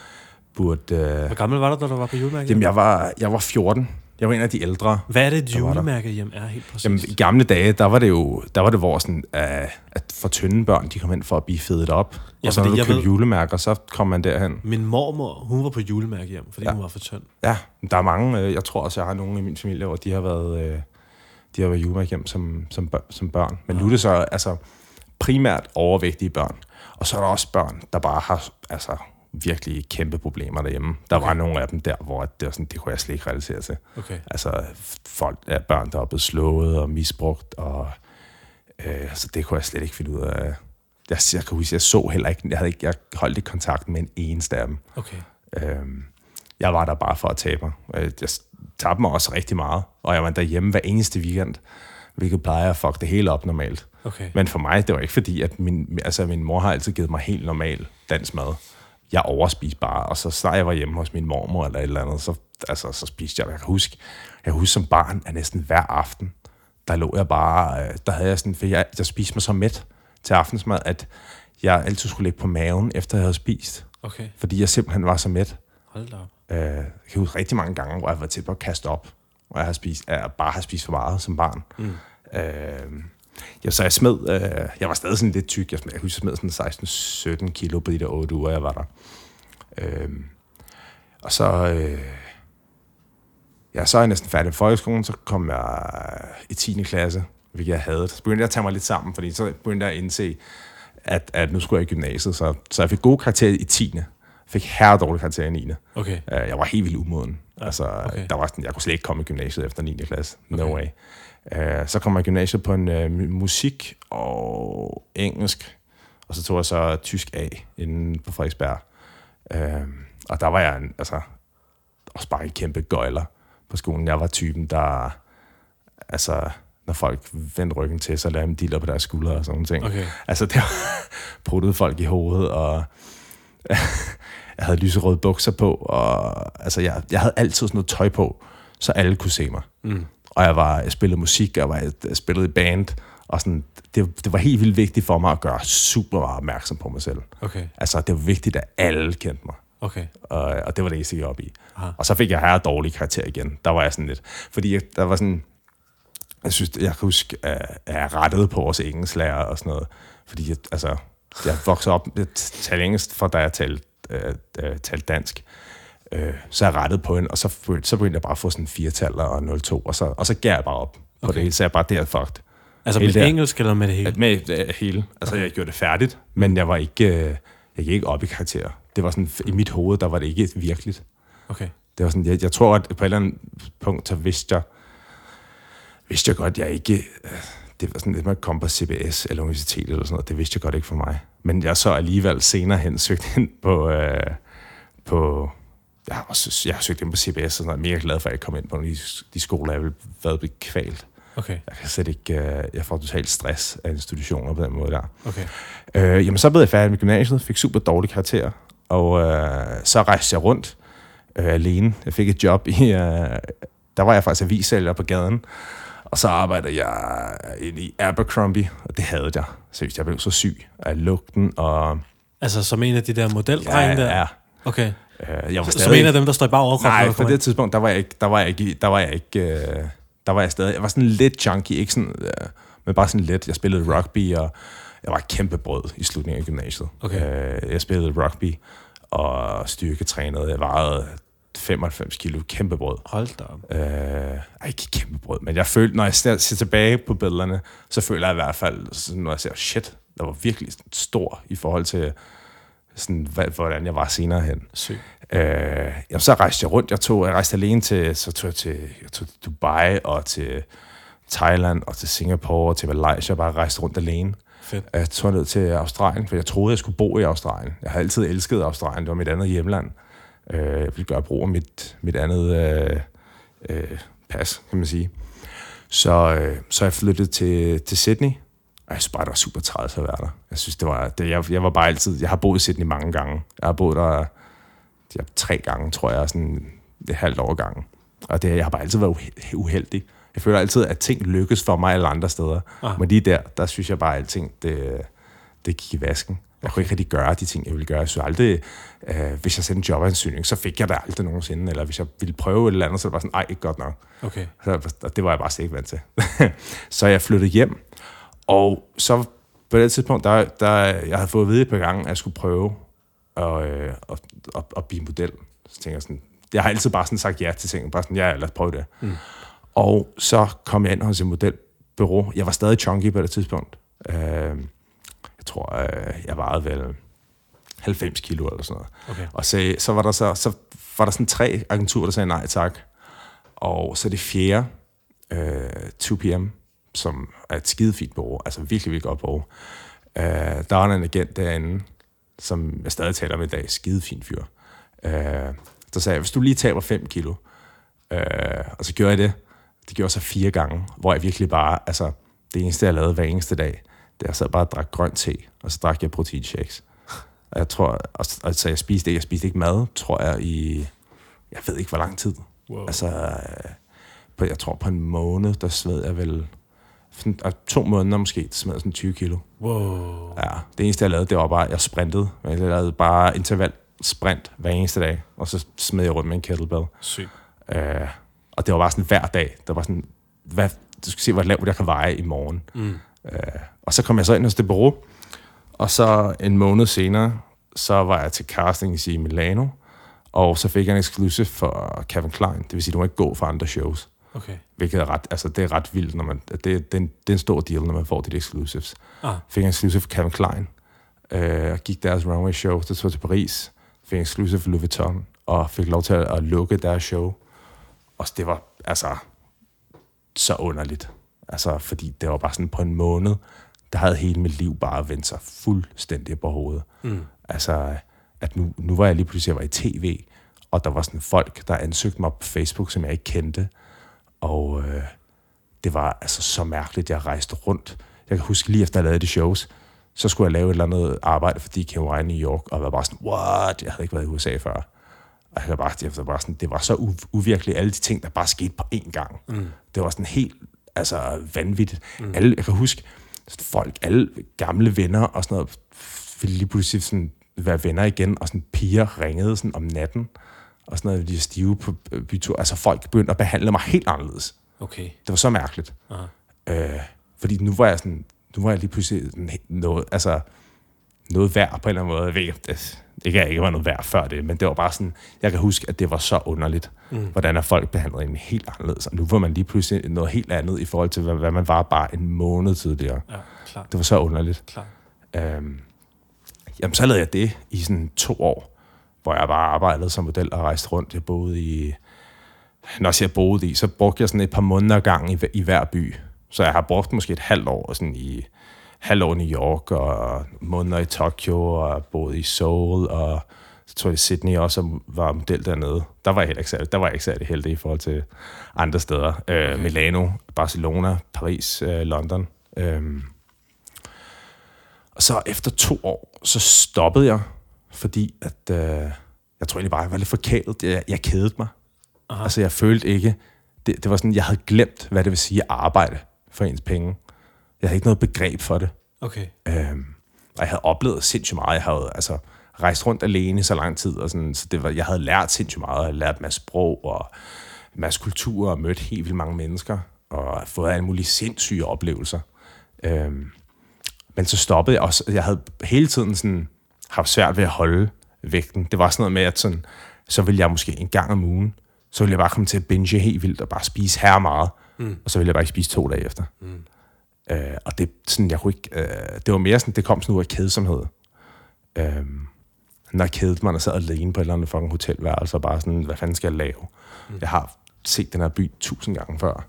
burde... Øh... Hvor gammel var du, da du var på julemærk hjem? Jamen, jeg var, jeg var fjorten. Jeg var en af de ældre. Hvad er det, et julemærke hjem er helt præcis? Jamen, i gamle dage, der var det jo, der var det hvor sådan, uh, at for tynde børn, de kom hen for at blive fedet op. Ja, og så når du købte julemærker, så kom man derhen. Min mormor, hun var på julemærke hjem, fordi ja. hun var for tynd. Ja, der er mange. Jeg tror også, jeg har nogen i min familie, hvor de har været, de har været julemærke hjem som, som, som børn. Men ja. nu er det så altså, primært overvægtige børn. Og så er der også børn, der bare har... altså virkelig kæmpe problemer derhjemme. Der okay. var nogle af dem der, hvor det, var sådan, det kunne jeg slet ikke relatere til. Okay. Altså folk, ja, børn, der er blevet slået og misbrugt, og øh, så det kunne jeg slet ikke finde ud af. Jeg, jeg kan huske, jeg så heller ikke, jeg, havde ikke, jeg holdt ikke kontakt med en eneste af dem. Okay. Øhm, jeg var der bare for at tabe mig. Jeg tabte mig også rigtig meget, og jeg var derhjemme hver eneste weekend, hvilket plejer at fuck det hele op normalt. Okay. Men for mig, det var ikke fordi, at min, altså, min mor har altid givet mig helt normal dansk mad. Jeg overspiste bare, og så snart jeg var hjemme hos min mormor eller et eller andet, så, altså, så spiste jeg. Jeg kan huske, jeg husker som barn, at næsten hver aften, der lå jeg bare, der havde jeg sådan, for jeg, jeg spiste mig så mæt til aftensmad, at jeg altid skulle ligge på maven, efter jeg havde spist. Okay. Fordi jeg simpelthen var så mæt. Hold da op. Øh, jeg kan huske rigtig mange gange, hvor jeg var til at kaste op, hvor jeg, har spist, jeg bare har spist for meget som barn. Mm. Øh, Ja, så jeg smed, øh, jeg var stadig sådan lidt tyk, jeg, smed, jeg husker, jeg smed sådan seksten sytten kilo på de der otte uger, jeg var der. Øh, og så, øh, ja, så er jeg næsten færdig med folkeskolen, så kom jeg i tiende klasse, hvilket jeg havde. Så begyndte jeg at tage mig lidt sammen, fordi så begyndte jeg at indse, at, at nu skulle jeg i gymnasiet, så, så jeg fik gode karakterer i tiende. Fik herredårlige karakterer i niende. Okay. Øh, jeg var helt vildt umoden. Ja, altså, okay. der var sådan, jeg kunne slet ikke komme i gymnasiet efter niende klasse. No okay. way. Så kom jeg i gymnasiet på en uh, musik og engelsk, og så tog jeg så tysk A inde på Frederiksberg. Uh, og der var jeg en, altså, også bare en kæmpe gøjler på skolen. Jeg var typen, der, altså, når folk vendte ryggen til, så lavede dem diller på deres skuldre og sådan ting. Okay. Altså, det pruttede folk i hovedet, og jeg havde lyserøde bukser på, og altså, jeg, jeg havde altid sådan noget tøj på, så alle kunne se mig. Mm. Og jeg, var, jeg spillede musik, og jeg, jeg spillede i band, og sådan, det, det var helt vildt vigtigt for mig at gøre super meget opmærksom på mig selv. Okay. Altså, det var vigtigt, at alle kendte mig. Okay. Og, og det var det, jeg sikkert op i. Aha. Og så fik jeg her dårlige karakterer igen. Der var jeg sådan lidt... Fordi jeg, der var sådan... Jeg synes, jeg kan huske, at jeg rettede på vores engelsklærer og sådan noget. Fordi jeg, altså, jeg voksede op... Jeg talte engelsk, for da jeg talte, øh, talte dansk. Så jeg rettede på hende, og så, så begyndte jeg bare at få sådan fire-taller og nul to, og så, og så gav jeg bare op på okay. det hele, så jeg bare der fucked. Altså hele med der. Engelsk eller med det hele? Med det hele. Altså okay. jeg gjorde det færdigt, men jeg var ikke, jeg gik ikke op i karakterer. Det var sådan, i mit hoved, der var det ikke virkeligt. Okay. Det var sådan, jeg, jeg tror, at på et eller andet punkt, så vidste jeg, vidste jeg godt, jeg ikke, det var sådan lidt med at komme på C B S eller universitetet eller sådan noget, det vidste jeg godt ikke for mig. Men jeg så alligevel senere hen søgte ind på, øh, på jeg har, også, jeg har søgt ind på C B S og sådan noget. Jeg er mega glad for, at jeg kom ind på nogle af de, de skoler, jeg ville været blevet kvalt. Okay. Jeg kan slet ikke, øh, jeg får totalt stress af institutioner på den måde der. Okay. Øh, jamen så blev jeg færdig med gymnasiet, fik super dårlige karakterer, og øh, så rejste jeg rundt øh, alene. Jeg fik et job i, øh, der var jeg faktisk avissælger på gaden, og så arbejdede jeg ind i Abercrombie, og det havde jeg. Seriøst, jeg blev så syg af lugten, og... Altså som en af de der modeldrenge der? Ja, ja. Okay. Øh, jeg var stadig... Som en af dem, der står i bare overkrop? Nej, på det tidspunkt, der var jeg ikke, der var jeg ikke, der var jeg ikke... Øh... Der var jeg stadig, jeg var sådan lidt junkie, ikke sådan, øh, men bare sådan lidt. Jeg spillede rugby, og jeg var kæmpe brød i slutningen af gymnasiet. Okay. Øh, jeg spillede rugby, og styrketrænede. Jeg vejede femoghalvfems kilo, kæmpe brød. Hold da op. Øh, ej, ikke kæmpe brød, men jeg følte, når jeg ser tilbage på billederne, så føler jeg i hvert fald, når jeg ser, shit, der var virkelig stor i forhold til, sådan, hvordan jeg var senere hen. Sygt. Øh, jamen, så rejste jeg rundt. Jeg, tog, jeg rejste alene til, så tog jeg til, jeg tog til Dubai og til Thailand og til Singapore og til Malaysia. Jeg bare rejste rundt alene. Fedt. Jeg tog ned til Australien, for jeg troede, jeg skulle bo i Australien. Jeg har altid elsket Australien. Det var mit andet hjemland. Øh, jeg ville gøre brug af mit, mit andet øh, øh, pas, kan man sige. Så, øh, så jeg flyttede til, til Sydney. Og jeg synes bare, det var super træls at være der. Jeg synes, det var... Det, jeg, jeg var bare altid... Jeg har boet i Sydney mange gange. Jeg har boet der... De tre gange, tror jeg, sådan et halvt år gange. Og det, jeg har bare altid været uheldig. Jeg føler altid, at ting lykkes for mig eller andre steder. Aha. Men lige der, der synes jeg bare, at alting, det, det gik i vasken. Jeg kunne ikke rigtig gøre de ting, jeg ville gøre. Jeg synes aldrig, øh, hvis jeg sendte en jobansøgning, så fik jeg det aldrig nogensinde. Eller hvis jeg ville prøve et eller andet, så var det bare sådan, ej, ikke godt nok. Okay. Så, og det var jeg bare slet ikke vant til. Så jeg flyttede hjem. Og så på det tidspunkt, der, der, jeg havde fået at vide et par gange, at jeg skulle prøve og, øh, og, og, og blive model. Så tænker jeg sådan, jeg har altid bare sådan sagt ja til ting, bare sådan, ja, lad os prøve det. Mm. Og så kom jeg ind hos et modelbureau. Jeg var stadig chunky på det tidspunkt. Uh, jeg tror, uh, jeg vejede vel halvfems kilo eller sådan noget. Okay. Og så, så, var der så, så var der sådan tre agenturer, der sagde nej tak. Og så det fjerde, uh, to p m, som er et skidefint bureau, altså virkelig, virkelig godt bureau. Uh, der var en agent derinde, som jeg stadig taler om i dag, skidefin fyr. Øh, der sagde jeg, hvis du lige taber fem kilo, øh, og så gjorde jeg det. Det gjorde så fire gange, hvor jeg virkelig bare, altså, det eneste, jeg lavede hver eneste dag, det er så bare at drikke grøn te, og så drak jeg protein shakes. Og jeg tror, og, og så jeg spiste ikke, jeg spiste ikke mad, tror jeg, i, jeg ved ikke, hvor lang tid. Wow. Altså, på, jeg tror på en måned, der sved jeg vel, to måneder måske, så smed sådan tyve kilo. Wow. Ja, det eneste, jeg lavede, det var bare, jeg sprintede. Jeg lavede bare interval sprint hver eneste dag, og så smed jeg rundt med en kettlebell. Sygt. Uh, og det var bare sådan hver dag. Det var sådan, hvad, du skal se, hvor lavt jeg kan veje i morgen. Mm. Uh, og så kom jeg så ind hos det bureau, og så en måned senere, så var jeg til casting i Milano, og så fik jeg en exclusive for Calvin Klein. Det vil sige, du må ikke gå for andre shows. Okay. Hvilket er ret, altså det er ret vildt, når man, det, det, er en, det er en stor deal, når man får de exclusives. Ah. Fik en exclusive for Calvin Klein, øh, gik deres runway show, der tog til Paris, fik en exclusive for Louis Vuitton, og fik lov til at, at lukke deres show. Og det var altså så underligt, altså fordi det var bare sådan på en måned, der havde hele mit liv bare vendt sig fuldstændig på hovedet. Mm. Altså at nu, nu var jeg lige pludselig, jeg var i tv, og der var sådan folk, der ansøgte mig på Facebook, som jeg ikke kendte. Og øh, det var altså så mærkeligt, jeg rejste rundt. Jeg kan huske lige efter, jeg lavede de shows, så skulle jeg lave et eller andet arbejde for D K Y i New York, og jeg var bare sådan, what? Jeg havde ikke været i U S A før. Og jeg var bare, jeg var bare sådan, det var så u- uvirkeligt, alle de ting, der bare skete på én gang. Mm. Det var sådan helt altså, vanvittigt. Mm. Alle, jeg kan huske folk, alle gamle venner og sådan noget, ville lige pludselig sådan være venner igen, og sådan piger ringede sådan om natten. Og sådan noget, de stive på bytur. Altså, folk begyndte at behandle mig helt anderledes. Okay. Det var så mærkeligt. Øh, fordi nu var jeg sådan, nu var jeg lige pludselig noget, altså, noget værd på en eller anden måde. Jeg ved ikke, det, det kan jeg ikke være noget værd før det, men det var bare sådan, jeg kan huske, at det var så underligt, mm. hvordan er folk behandlede en helt anderledes. Og nu var man lige pludselig noget helt andet i forhold til, hvad man var bare en måned tidligere. Ja, klar. Det var så underligt. Klar. Øh, jamen, så lavede jeg det i sådan to år. Hvor jeg bare arbejdede som model og rejste rundt. Jeg boede i... Når jeg siger boede i, så brugte jeg sådan et par måneder gang i, i hver by. Så jeg har brugt måske et halvt år sådan i... Halvt år i New York, og måneder i Tokyo, og boede i Seoul, og Så tror jeg, Sydney også var model dernede. Der var jeg heller ikke særlig, der var jeg ikke særlig heldig i forhold til andre steder. Okay. Øh, Milano, Barcelona, Paris, øh, London. Øh. Og så efter to år, så stoppede jeg, fordi at, øh, jeg tror egentlig bare, jeg var lidt forkælet. Jeg, jeg kædede mig. Aha. Altså, jeg følte ikke... Det, det var sådan, jeg havde glemt, hvad det vil sige at arbejde for ens penge. Jeg havde ikke noget begreb for det. Okay. Øhm, og jeg havde oplevet sindssygt meget. Jeg havde altså rejst rundt alene i så lang tid, og sådan, så det var, jeg havde lært sindssygt meget. Jeg havde lært en masse sprog og en masse kultur, og mødt helt vildt mange mennesker, og fået alle mulige sindssyge oplevelser. Øhm, men så stoppede jeg også. Jeg havde hele tiden sådan, haft svært ved at holde vægten. Det var sådan noget med, at sådan, så ville jeg måske en gang om ugen, så ville jeg bare komme til at binge helt vildt og bare spise her meget, mm. og så ville jeg bare ikke spise to dage efter. Mm. Øh, og det, sådan, jeg kunne ikke, øh, det var mere sådan, det kom sådan ud af kedsomhed. Øh, når jeg kedede mig, og sad alene på et eller andet fucking hotelværelse, og bare sådan, hvad fanden skal jeg lave? Mm. Jeg har set den her by tusind gange før.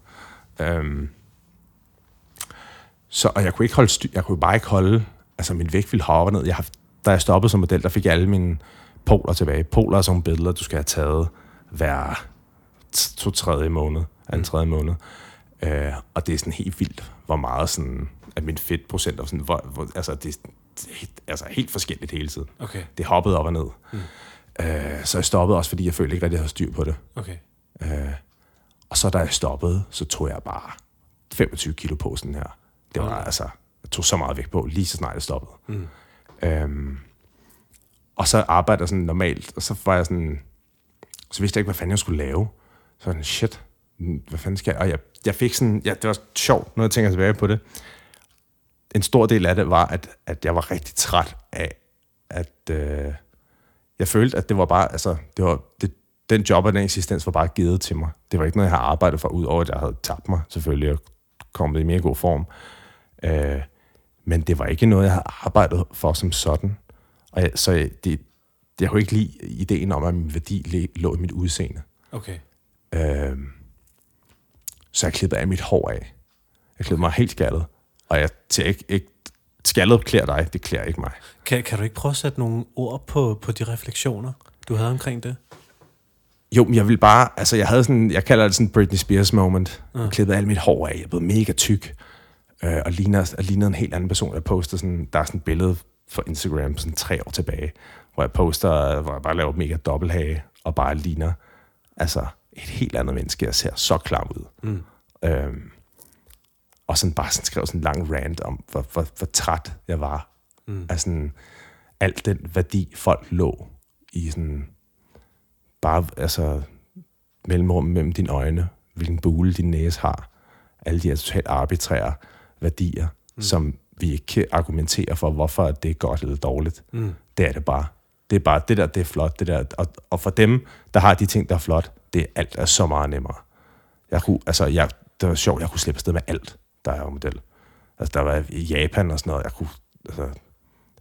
Øh, så, og jeg kunne ikke holde styr, jeg kunne bare ikke holde, altså min vægt ville hoppe ned. Jeg har, da jeg stoppede som model, der fik jeg alle mine poler tilbage. Poler er sådan billeder, du skal have taget hver to tredje måned, anden tredje måned. Øh, og det er sådan helt vildt, hvor meget sådan, at min fedtprocent, og sådan, hvor, hvor, altså det er altså helt forskelligt hele tiden. Okay. Det hoppede op og ned. Mm. Øh, så jeg stoppede også, fordi jeg følte ikke rigtig, at jeg havde styr på det. Okay. Øh, og så da jeg stoppede, så tog jeg bare femogtyve kilo på sådan her. Det var okay. Altså, jeg tog så meget vægt på, lige så snart jeg stoppede. Mm. Øh, og så arbejdede jeg sådan normalt, og så var jeg sådan, så vidste jeg ikke, hvad fanden jeg skulle lave. Så sådan, shit, hvad fanden skal jeg? Og jeg, jeg fik sådan, ja, det var sjovt, når jeg tænker tilbage på det. En stor del af det var, at, at jeg var rigtig træt af, at øh, jeg følte, at det var bare, altså, det var, det, den job og den eksistens var bare givet til mig. Det var ikke noget, jeg havde arbejdet for, udover at jeg havde tabt mig, selvfølgelig, og kommet i mere god form. Øh, men det var ikke noget, jeg havde arbejdet for som sådan. Og jeg, så det jeg kunne ikke lide ideen om, at min værdi lå i mit udseende. Okay. Øhm, så jeg klippede af mit hår af. Jeg klippede mig helt skaldet. Og jeg tænker ikke, ikke skaldet klæder dig, det klæder ikke mig. Kan, kan du ikke prøve at sætte nogle ord på, på de refleksioner, du havde omkring det? Jo, men jeg ville bare, altså jeg havde sådan, jeg kalder det sådan Britney Spears moment. Uh. Jeg klippede alt mit hår af, jeg blev mega tyk. Øh, og, lignede, og lignede en helt anden person, der postede sådan, der er sådan et billede for Instagram sådan tre år tilbage, hvor jeg poster, hvor jeg bare laver mega dobbelthage, og bare ligner altså et helt andet menneske, jeg ser så klam ud. Mm. Øhm, og sådan bare sådan skrev sådan en lang rant om, hvor, hvor, hvor træt jeg var mm. af sådan alt den værdi, folk lå i sådan, bare altså mellemrummet mellem dine øjne, hvilken bule din næse har, alle de her totalt arbitrære værdier, mm. som vi ikke kan argumentere for, hvorfor det er godt eller dårligt. Mm. Det er det bare. Det er bare, det der, det er flot. Det der. Og, og for dem, der har de ting, der er flot, det er alt er så meget nemmere. Jeg kunne, altså, jeg, det var sjovt, jeg kunne slippe afsted med alt, der er model. Altså, der var i Japan og sådan noget, jeg kunne, altså,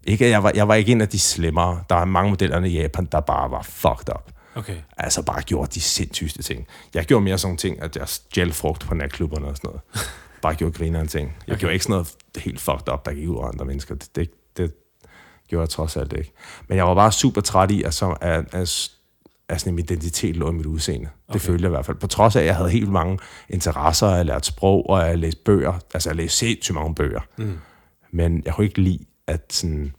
ikke, jeg var, jeg var ikke en af de slemmere. Der var mange modellerne i Japan, der bare var fucked up. Okay. Altså, bare gjorde de sindssygeste ting. Jeg gjorde mere sådan ting, at jeg stjal frugt på natklubberne og sådan noget. Bare gjorde grineren ting. Jeg okay. gjorde ikke sådan noget helt fucked up, der gik ud af andre mennesker. Det, det, det gjorde jeg trods alt ikke. Men jeg var bare super træt i, at, som, at, at, at sådan, min identitet lå i mit udseende. Okay. Det følte jeg i hvert fald. På trods af, at jeg havde helt mange interesser, jeg lærte sprog, og jeg læste bøger. Altså, jeg læste sindssygt mange bøger. Mm. Men jeg kunne ikke lide, at, sådan,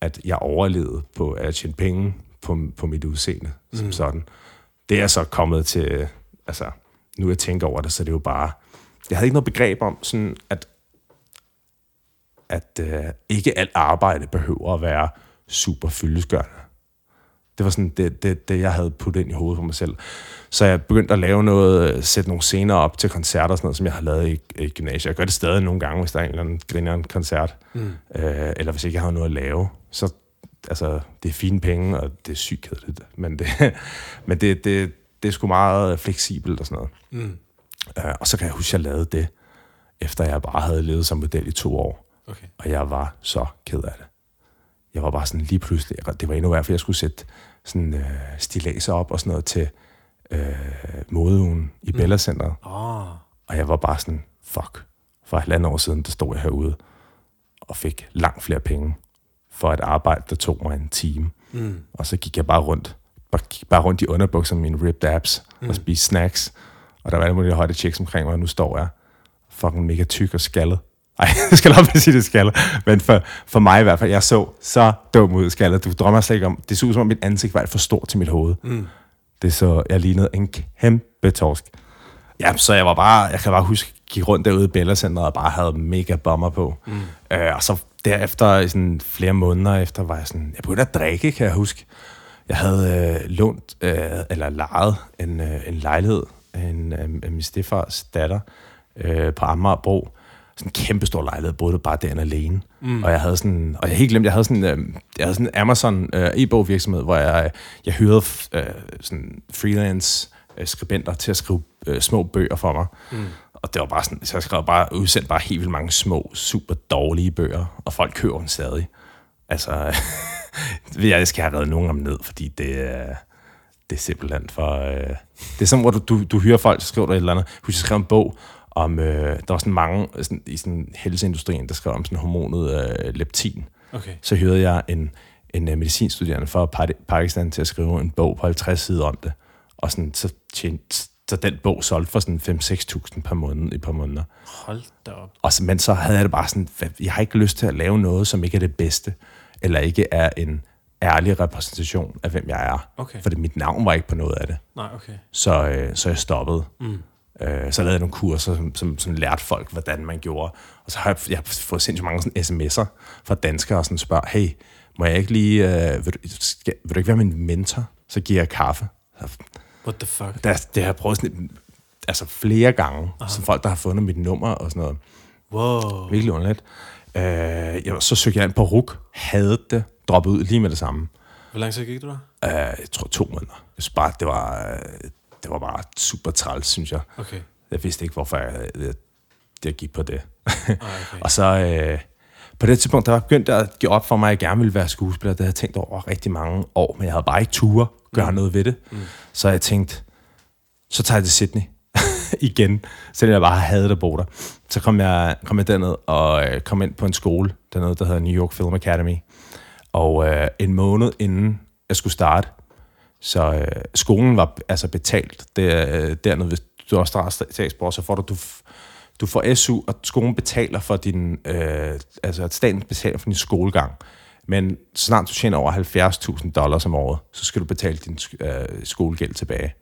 at jeg overlevede på at tjene penge på, på mit udseende. Mm. Som sådan. Det er så kommet til... Altså, nu jeg tænker over det, så det er jo bare... Jeg havde ikke noget begreb om, sådan at, at øh, ikke alt arbejde behøver at være super fyldestgørende. Det var sådan det, det, det, jeg havde puttet ind i hovedet for mig selv. Så jeg begyndte at lave noget, sætte nogle scener op til koncerter og sådan noget, som jeg har lavet i, i gymnasiet. Jeg gør det stadig nogle gange, hvis der er en eller anden grineren koncert, mm. øh, eller hvis ikke jeg har noget at lave. Så altså, det er fine penge, og det er sygt kedeligt, men det, men det, det, det er sgu meget fleksibelt og sådan noget. Mm. Uh, og så kan jeg huske, at jeg lavede det, efter jeg bare havde levet som model i to år. Okay. Og jeg var så ked af det. Jeg var bare sådan lige pludselig... Det var endnu værre, for jeg skulle sætte sådan uh, stilaser op og sådan noget til uh, modeugen i mm. Bellacenteret. Oh. Og jeg var bare sådan, fuck. For halvandet år siden, der stod jeg herude og fik langt flere penge for et arbejde, der tog mig en time. Mm. Og så gik jeg bare rundt. Bare, gik bare rundt i underbukserne med mine ripped abs mm. og spiste snacks. Og der var alle mulige højde chicks omkring mig, og nu står jeg fucking mega tyk og skaldet. Ej, jeg skal lade op at sige, det skaldet. Men for, for mig i hvert fald, jeg så så dum ud skaldet. Du drømmer slet ikke om, det så ud som om mit ansigt var alt for stort til mit hoved. Mm. Det så, jeg lignede en kæmpe torsk. Ja, så jeg var bare, jeg kan bare huske, gik rundt derude i Bellacenteret og bare havde mega bomber på. Mm. Øh, og så derefter, sådan flere måneder efter, var jeg sådan, jeg begyndte at drikke, kan jeg huske. Jeg havde øh, lånt, øh, eller lejet en, øh, en lejlighed en, øh, af min stedfars datter øh, på Amagerbro. Sådan en kæmpestor lejlighed, boede bare derinde alene. Mm. Og jeg havde sådan, og jeg helt glemt, jeg havde sådan, øh, jeg havde sådan en Amazon øh, e-bog virksomhed, hvor jeg, jeg hyrede øh, sådan freelance øh, skribenter til at skrive øh, små bøger for mig. Mm. Og det var bare sådan, så jeg skrev bare, udsendte bare helt vildt mange små, super dårlige bøger, og folk køber dem stadig. Altså, jeg skal have reddet nogen om ned, fordi det, det er simpelthen for... Øh, det er sådan, hvor du, du, du hører folk, så skriver der et eller andet. Husk, jeg skrev en bog om... Øh, der var sådan mange sådan, i sådan helseindustrien, der skrev om sådan hormonet øh, leptin. Okay. Så hørte jeg en, en medicinstuderende fra Pakistan til at skrive en bog på halvtreds sider om det. Og sådan, så tjente... Så den bog solgte for sådan fem til seks tusind per måned i par måneder. Hold da op. Og så, men så havde jeg det bare sådan, jeg har ikke lyst til at lave noget, som ikke er det bedste, eller ikke er en ærlig repræsentation af, hvem jeg er. Okay. Fordi mit navn var ikke på noget af det. Nej, okay. Så, øh, så jeg stoppede. Mm. Øh, så lavede jeg nogle kurser, som, som, som lærte folk, hvordan man gjorde. Og så har jeg, jeg har fået sindssygt mange sådan sms'er fra danskere, og sådan spørger, hey, må jeg ikke lige, øh, vil, du, skal, vil du ikke være min mentor? Så giver jeg kaffe. Så, what the fuck? Der, det har jeg prøvet sådan, altså flere gange, aha, som folk, der har fundet mit nummer og sådan noget. Wow. Virkelig underligt. Øh, jeg, så søgte jeg ind på R U C, havde det, droppet ud lige med det samme. Hvor lang tid gik du der? Øh, jeg tror to måneder. Jeg synes bare, det var, det var bare super træls, synes jeg. Okay. Jeg vidste ikke, hvorfor jeg, jeg, jeg gik på det. Okay. Og så øh, på det tidspunkt, der var begyndt at give op for mig, at jeg gerne ville være skuespiller. Det havde jeg tænkt over rigtig mange år, men jeg havde bare ikke ture. Gøre noget ved det. Mm. Så jeg tænkte, så tager jeg til Sydney igen, selvom jeg bare havde det bo der. Så kom jeg, kom jeg derned og øh, kom ind på en skole, dernede, der hedder New York Film Academy. Og øh, en måned inden jeg skulle starte, så øh, skolen var altså betalt. Det, øh, dernede, hvis du også starter statsborger, så får du, du, du får S U, og skolen betaler for din, øh, altså at staten betaler for din skolegang. Men så snart du tjener over halvfjerds tusind dollars om året, så skal du betale din øh, skolegæld tilbage.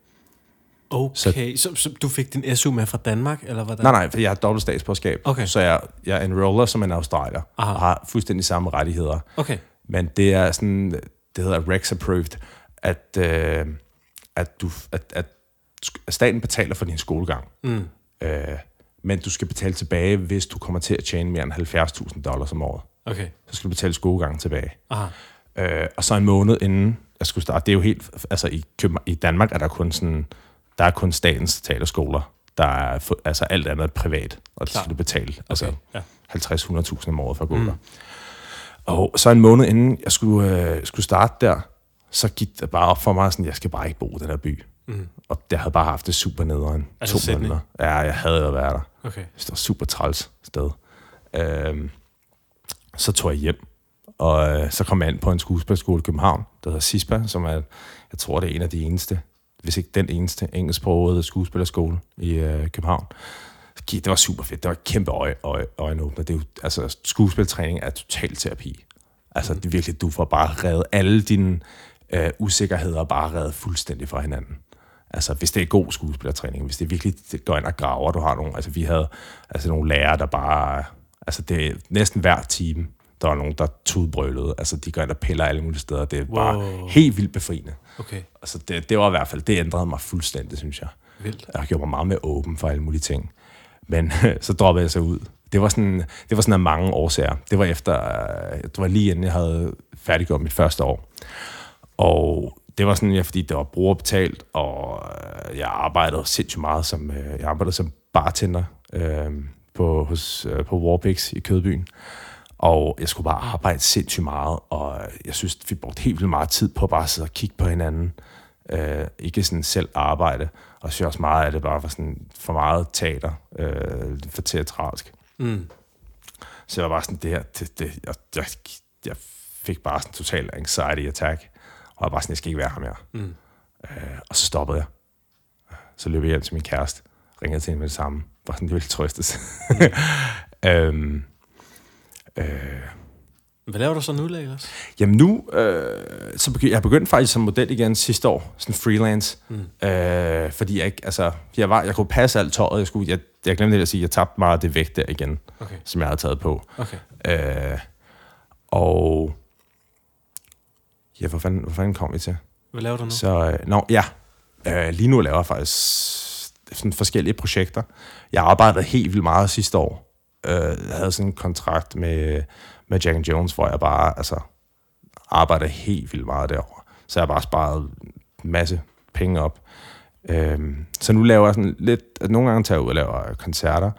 Okay, så, så, så du fik din S U med fra Danmark, eller hvordan? Nej, nej, for jeg har dobbelt statsborgerskab, okay. Så jeg, jeg enroller som en australier, aha, og har fuldstændig samme rettigheder. Okay. Men det er sådan, det hedder Rex Approved, at, øh, at, du, at, at staten betaler for din skolegang. Mm. Øh, men du skal betale tilbage, hvis du kommer til at tjene mere end halvfjerds tusind dollars om året. Okay. Så skal du betale skolegangen tilbage. Aha. Øh, og så en måned inden jeg skulle starte, det er jo helt, altså i, i Danmark er der kun sådan, der er kun statens teaterskoler, der er for, altså alt andet er privat, og det skal du betale, okay, altså ja, halvtreds til hundrede tusind om året for at gå der. Mm. Og så en måned inden jeg skulle, øh, skulle starte der, så gik det bare op for mig sådan, jeg skal bare ikke bo i den her by. Mm. Og jeg havde bare haft det super nederen, altså to måneder. Ja, jeg havde jo været der. Okay. Det var super træls sted. Øh, Så tog jeg hjem, og øh, så kom jeg ind på en skuespilskole i København, der hedder SISPA, som er, jeg tror, det er en af de eneste, hvis ikke den eneste, engelsksprogede skuespillerskole i øh, København. Det var super fedt. Det var et kæmpe øje, øje, øjenåbner. Det er jo, altså, skuespiltræning er total terapi. Altså, det er virkelig, du får bare reddet alle dine øh, usikkerheder, bare reddet fuldstændig fra hinanden. Altså, hvis det er god skuespillertræning, hvis det virkelig det går ind og graver, du har nogle, altså, vi havde altså nogle lærere, der bare... Altså, det er næsten hver time, der er nogen, der tudbrølede. Altså, de går ind og piller alle mulige steder. Det er wow, bare helt vildt befriende. Okay. Altså, det, det var i hvert fald, det ændrede mig fuldstændig, synes jeg. Vildt. Jeg gjorde mig meget mere åben for alle mulige ting. Men så droppede jeg så ud. Det var sådan, det var sådan af mange årsager. Det var efter, det var lige inden jeg havde færdiggjort mit første år. Og det var sådan, ja, fordi det var brugerbetalt, og jeg arbejdede sindssygt meget som, jeg arbejdede som bartender. Øh, På, hos, på Warpix i Kødbyen. Og jeg skulle bare arbejde sindssygt meget, og jeg synes, vi brugte helt vildt meget tid på bare at sidde og kigge på hinanden. Øh, ikke sådan selv arbejde. Og synes også meget af det bare var sådan for meget teater, øh, for teatralsk. Mm. Så jeg var bare sådan, det her, det, det, jeg, jeg fik bare sådan total anxiety attack. Og jeg bare sådan, jeg skal ikke være her mere. Mm. Øh, og så stoppede jeg. Så løb jeg hjem til min kæreste, ringede til hende med det samme. Bare sådan, det ville trøstes. Mm. øhm, øh, Hvad laver du så nu, Niklas? Jamen nu, øh, så begy- jeg begyndte faktisk som model igen sidste år, sådan freelance. Mm. Øh, fordi jeg ikke, altså, jeg, var, jeg kunne passe alt tøjet, jeg skulle, jeg, jeg glemte det at sige, jeg tabte meget af det vægt der igen, okay. som jeg havde taget på. Okay. Øh, og, ja, hvor fanden, hvor fanden kom vi til? Hvad laver du nu? Så, øh, nå, ja, øh, lige nu laver jeg faktisk sådan forskellige projekter. Jeg arbejdede helt vildt meget sidste år. Øh, jeg havde sådan en kontrakt med... med Jack and Jones, hvor jeg bare altså, arbejder helt vildt meget derovre. Så jeg har bare sparet en masse penge op. Øhm, så nu laver jeg sådan lidt... Nogle gange tager jeg ud og laver koncerter.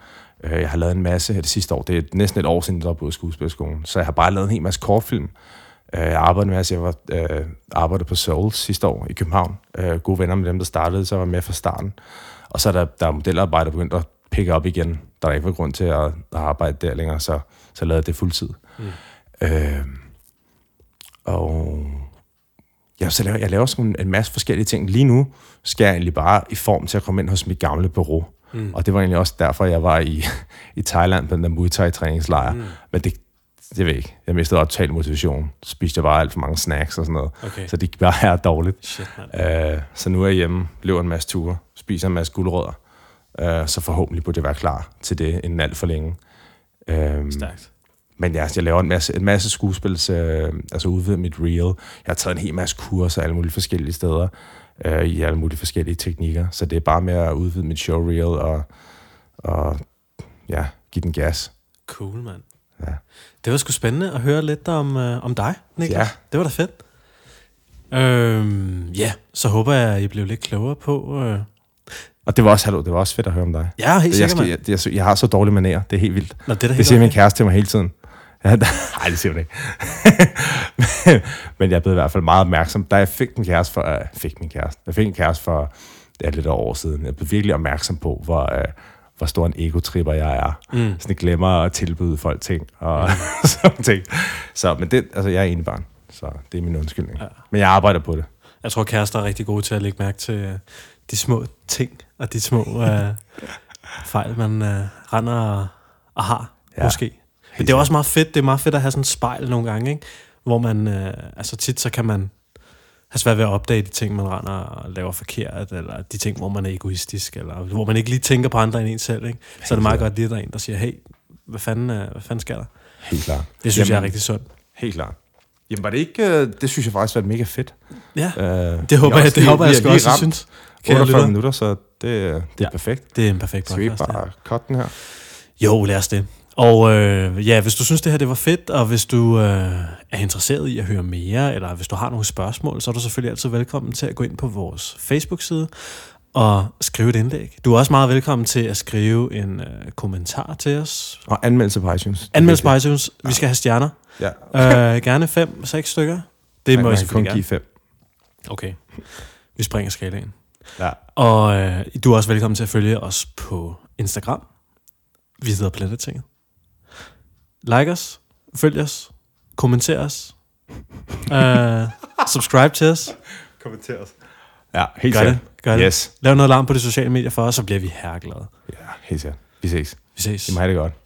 Øh, jeg har lavet en masse det sidste år. Det er næsten et år siden, jeg var på skuespilskolen. Så jeg har bare lavet en hel masse kortfilm. Øh, jeg arbejdede med, altså jeg var, øh, arbejdede på Soul sidste år i København. Øh, gode venner med dem, der startede, så jeg var med fra starten. Og så er der, der er modelarbejde, der begyndte at pick op igen. Der er ikke var grund til at arbejde der længere, så, så lavede jeg det fuldtid. Mm. Øh, og ja, så laver, jeg laver sådan en masse forskellige ting. Lige nu skal jeg egentlig bare i form til at komme ind hos mit gamle bureau. Mm. Og det var egentlig også derfor, jeg var i, i Thailand på den der Muay Thai-træningslejr. Mm. Men det, det ved jeg ikke. Jeg mistede total motivation. Spiste jeg bare alt for mange snacks og sådan noget. Okay. Så det bare er dårligt. Shit, øh, så nu er jeg hjemme, løber en masse ture, spiser en masse gulerødder. Så forhåbentlig burde jeg være klar til det inden alt for længe. Stærkt. Men jeg, jeg laver en masse, en masse skuespil, så, altså ude ved mit reel. Jeg har taget en hel masse kurser alle mulige forskellige steder, øh, i alle mulige forskellige teknikker. Så det er bare med at udvide mit showreel og, og ja, give den gas. Cool, mand. Ja. Det var sgu spændende at høre lidt om, øh, om dig, Niklas. Ja. Det var da fedt. Øhm, ja, så håber jeg, at I blev lidt klogere på... Øh Og det var også, hallo, det var også fedt at høre om dig. Ja, helt sikkert, mand. Jeg, jeg, jeg, jeg har så dårlige manerer, det er helt vildt. Nå, det, er det siger okay. Min kæreste til mig hele tiden. Nej, det siger hun ikke. men, men jeg blev i hvert fald meget opmærksom. Da jeg fik min kæreste for... Uh, fik min kæreste. Jeg fik en kæreste for ja, lidt over år siden. Jeg blev virkelig opmærksom på, hvor, uh, hvor stor en egotripper jeg er. Mm. Sådan, jeg glemmer at tilbyde folk ting og mm. sådan ting. Så, men det, altså, jeg er enebarn, så det er min undskyldning. Ja. Men jeg arbejder på det. Jeg tror, kærester er rigtig gode til at lægge mærke til... de små ting og de små øh, fejl, man øh, render og, og har, ja, måske. Men det er også meget fedt, det er meget fedt at have sådan et spejl nogle gange, ikke? Hvor man, øh, altså tit så kan man have svært ved at opdage de ting, man render og laver forkert, eller de ting, hvor man er egoistisk, eller hvor man ikke lige tænker på andre end en selv, ikke? Så helt er det meget klar. Godt lige, der er en, der siger, hey, hvad fanden, øh, hvad fanden sker der? Helt klart. Det synes Jamen, jeg er rigtig sundt. Helt klart. Jamen var det ikke, det synes jeg faktisk var mega fedt. Ja, øh, det håber jeg, jeg, det håber jeg, jeg, jeg også ramt. Synes. otteogfyrre minutter, så det, det er perfekt. Det er en perfekt podcast. Skal vi bare cutte den her? Jo, lad os det. Og øh, ja, hvis du synes, det her det var fedt, og hvis du øh, er interesseret i at høre mere, eller hvis du har nogle spørgsmål, så er du selvfølgelig altid velkommen til at gå ind på vores Facebook-side og skrive et indlæg. Du er også meget velkommen til at skrive en øh, kommentar til os. Og anmeldelse på iTunes. Anmeldelse på iTunes. Vi ja. Skal have stjerner. Ja. Okay. Øh, gerne fem, seks stykker. Det må jeg selvfølgelig gerne. Give fem. Okay. Vi springer skalaen. Ja. Og øh, du er også velkommen til at følge os på Instagram. Vi hedder Plantetinget. Like os, følg os, kommenter os, øh, subscribe til os. Kommenter os. Ja, helt sikkert. Gør det. Yes. Lav noget larm på de sociale medier for os, så bliver vi herreglade. Ja, helt sikkert. Vi ses. Vi ses. Det må have det godt.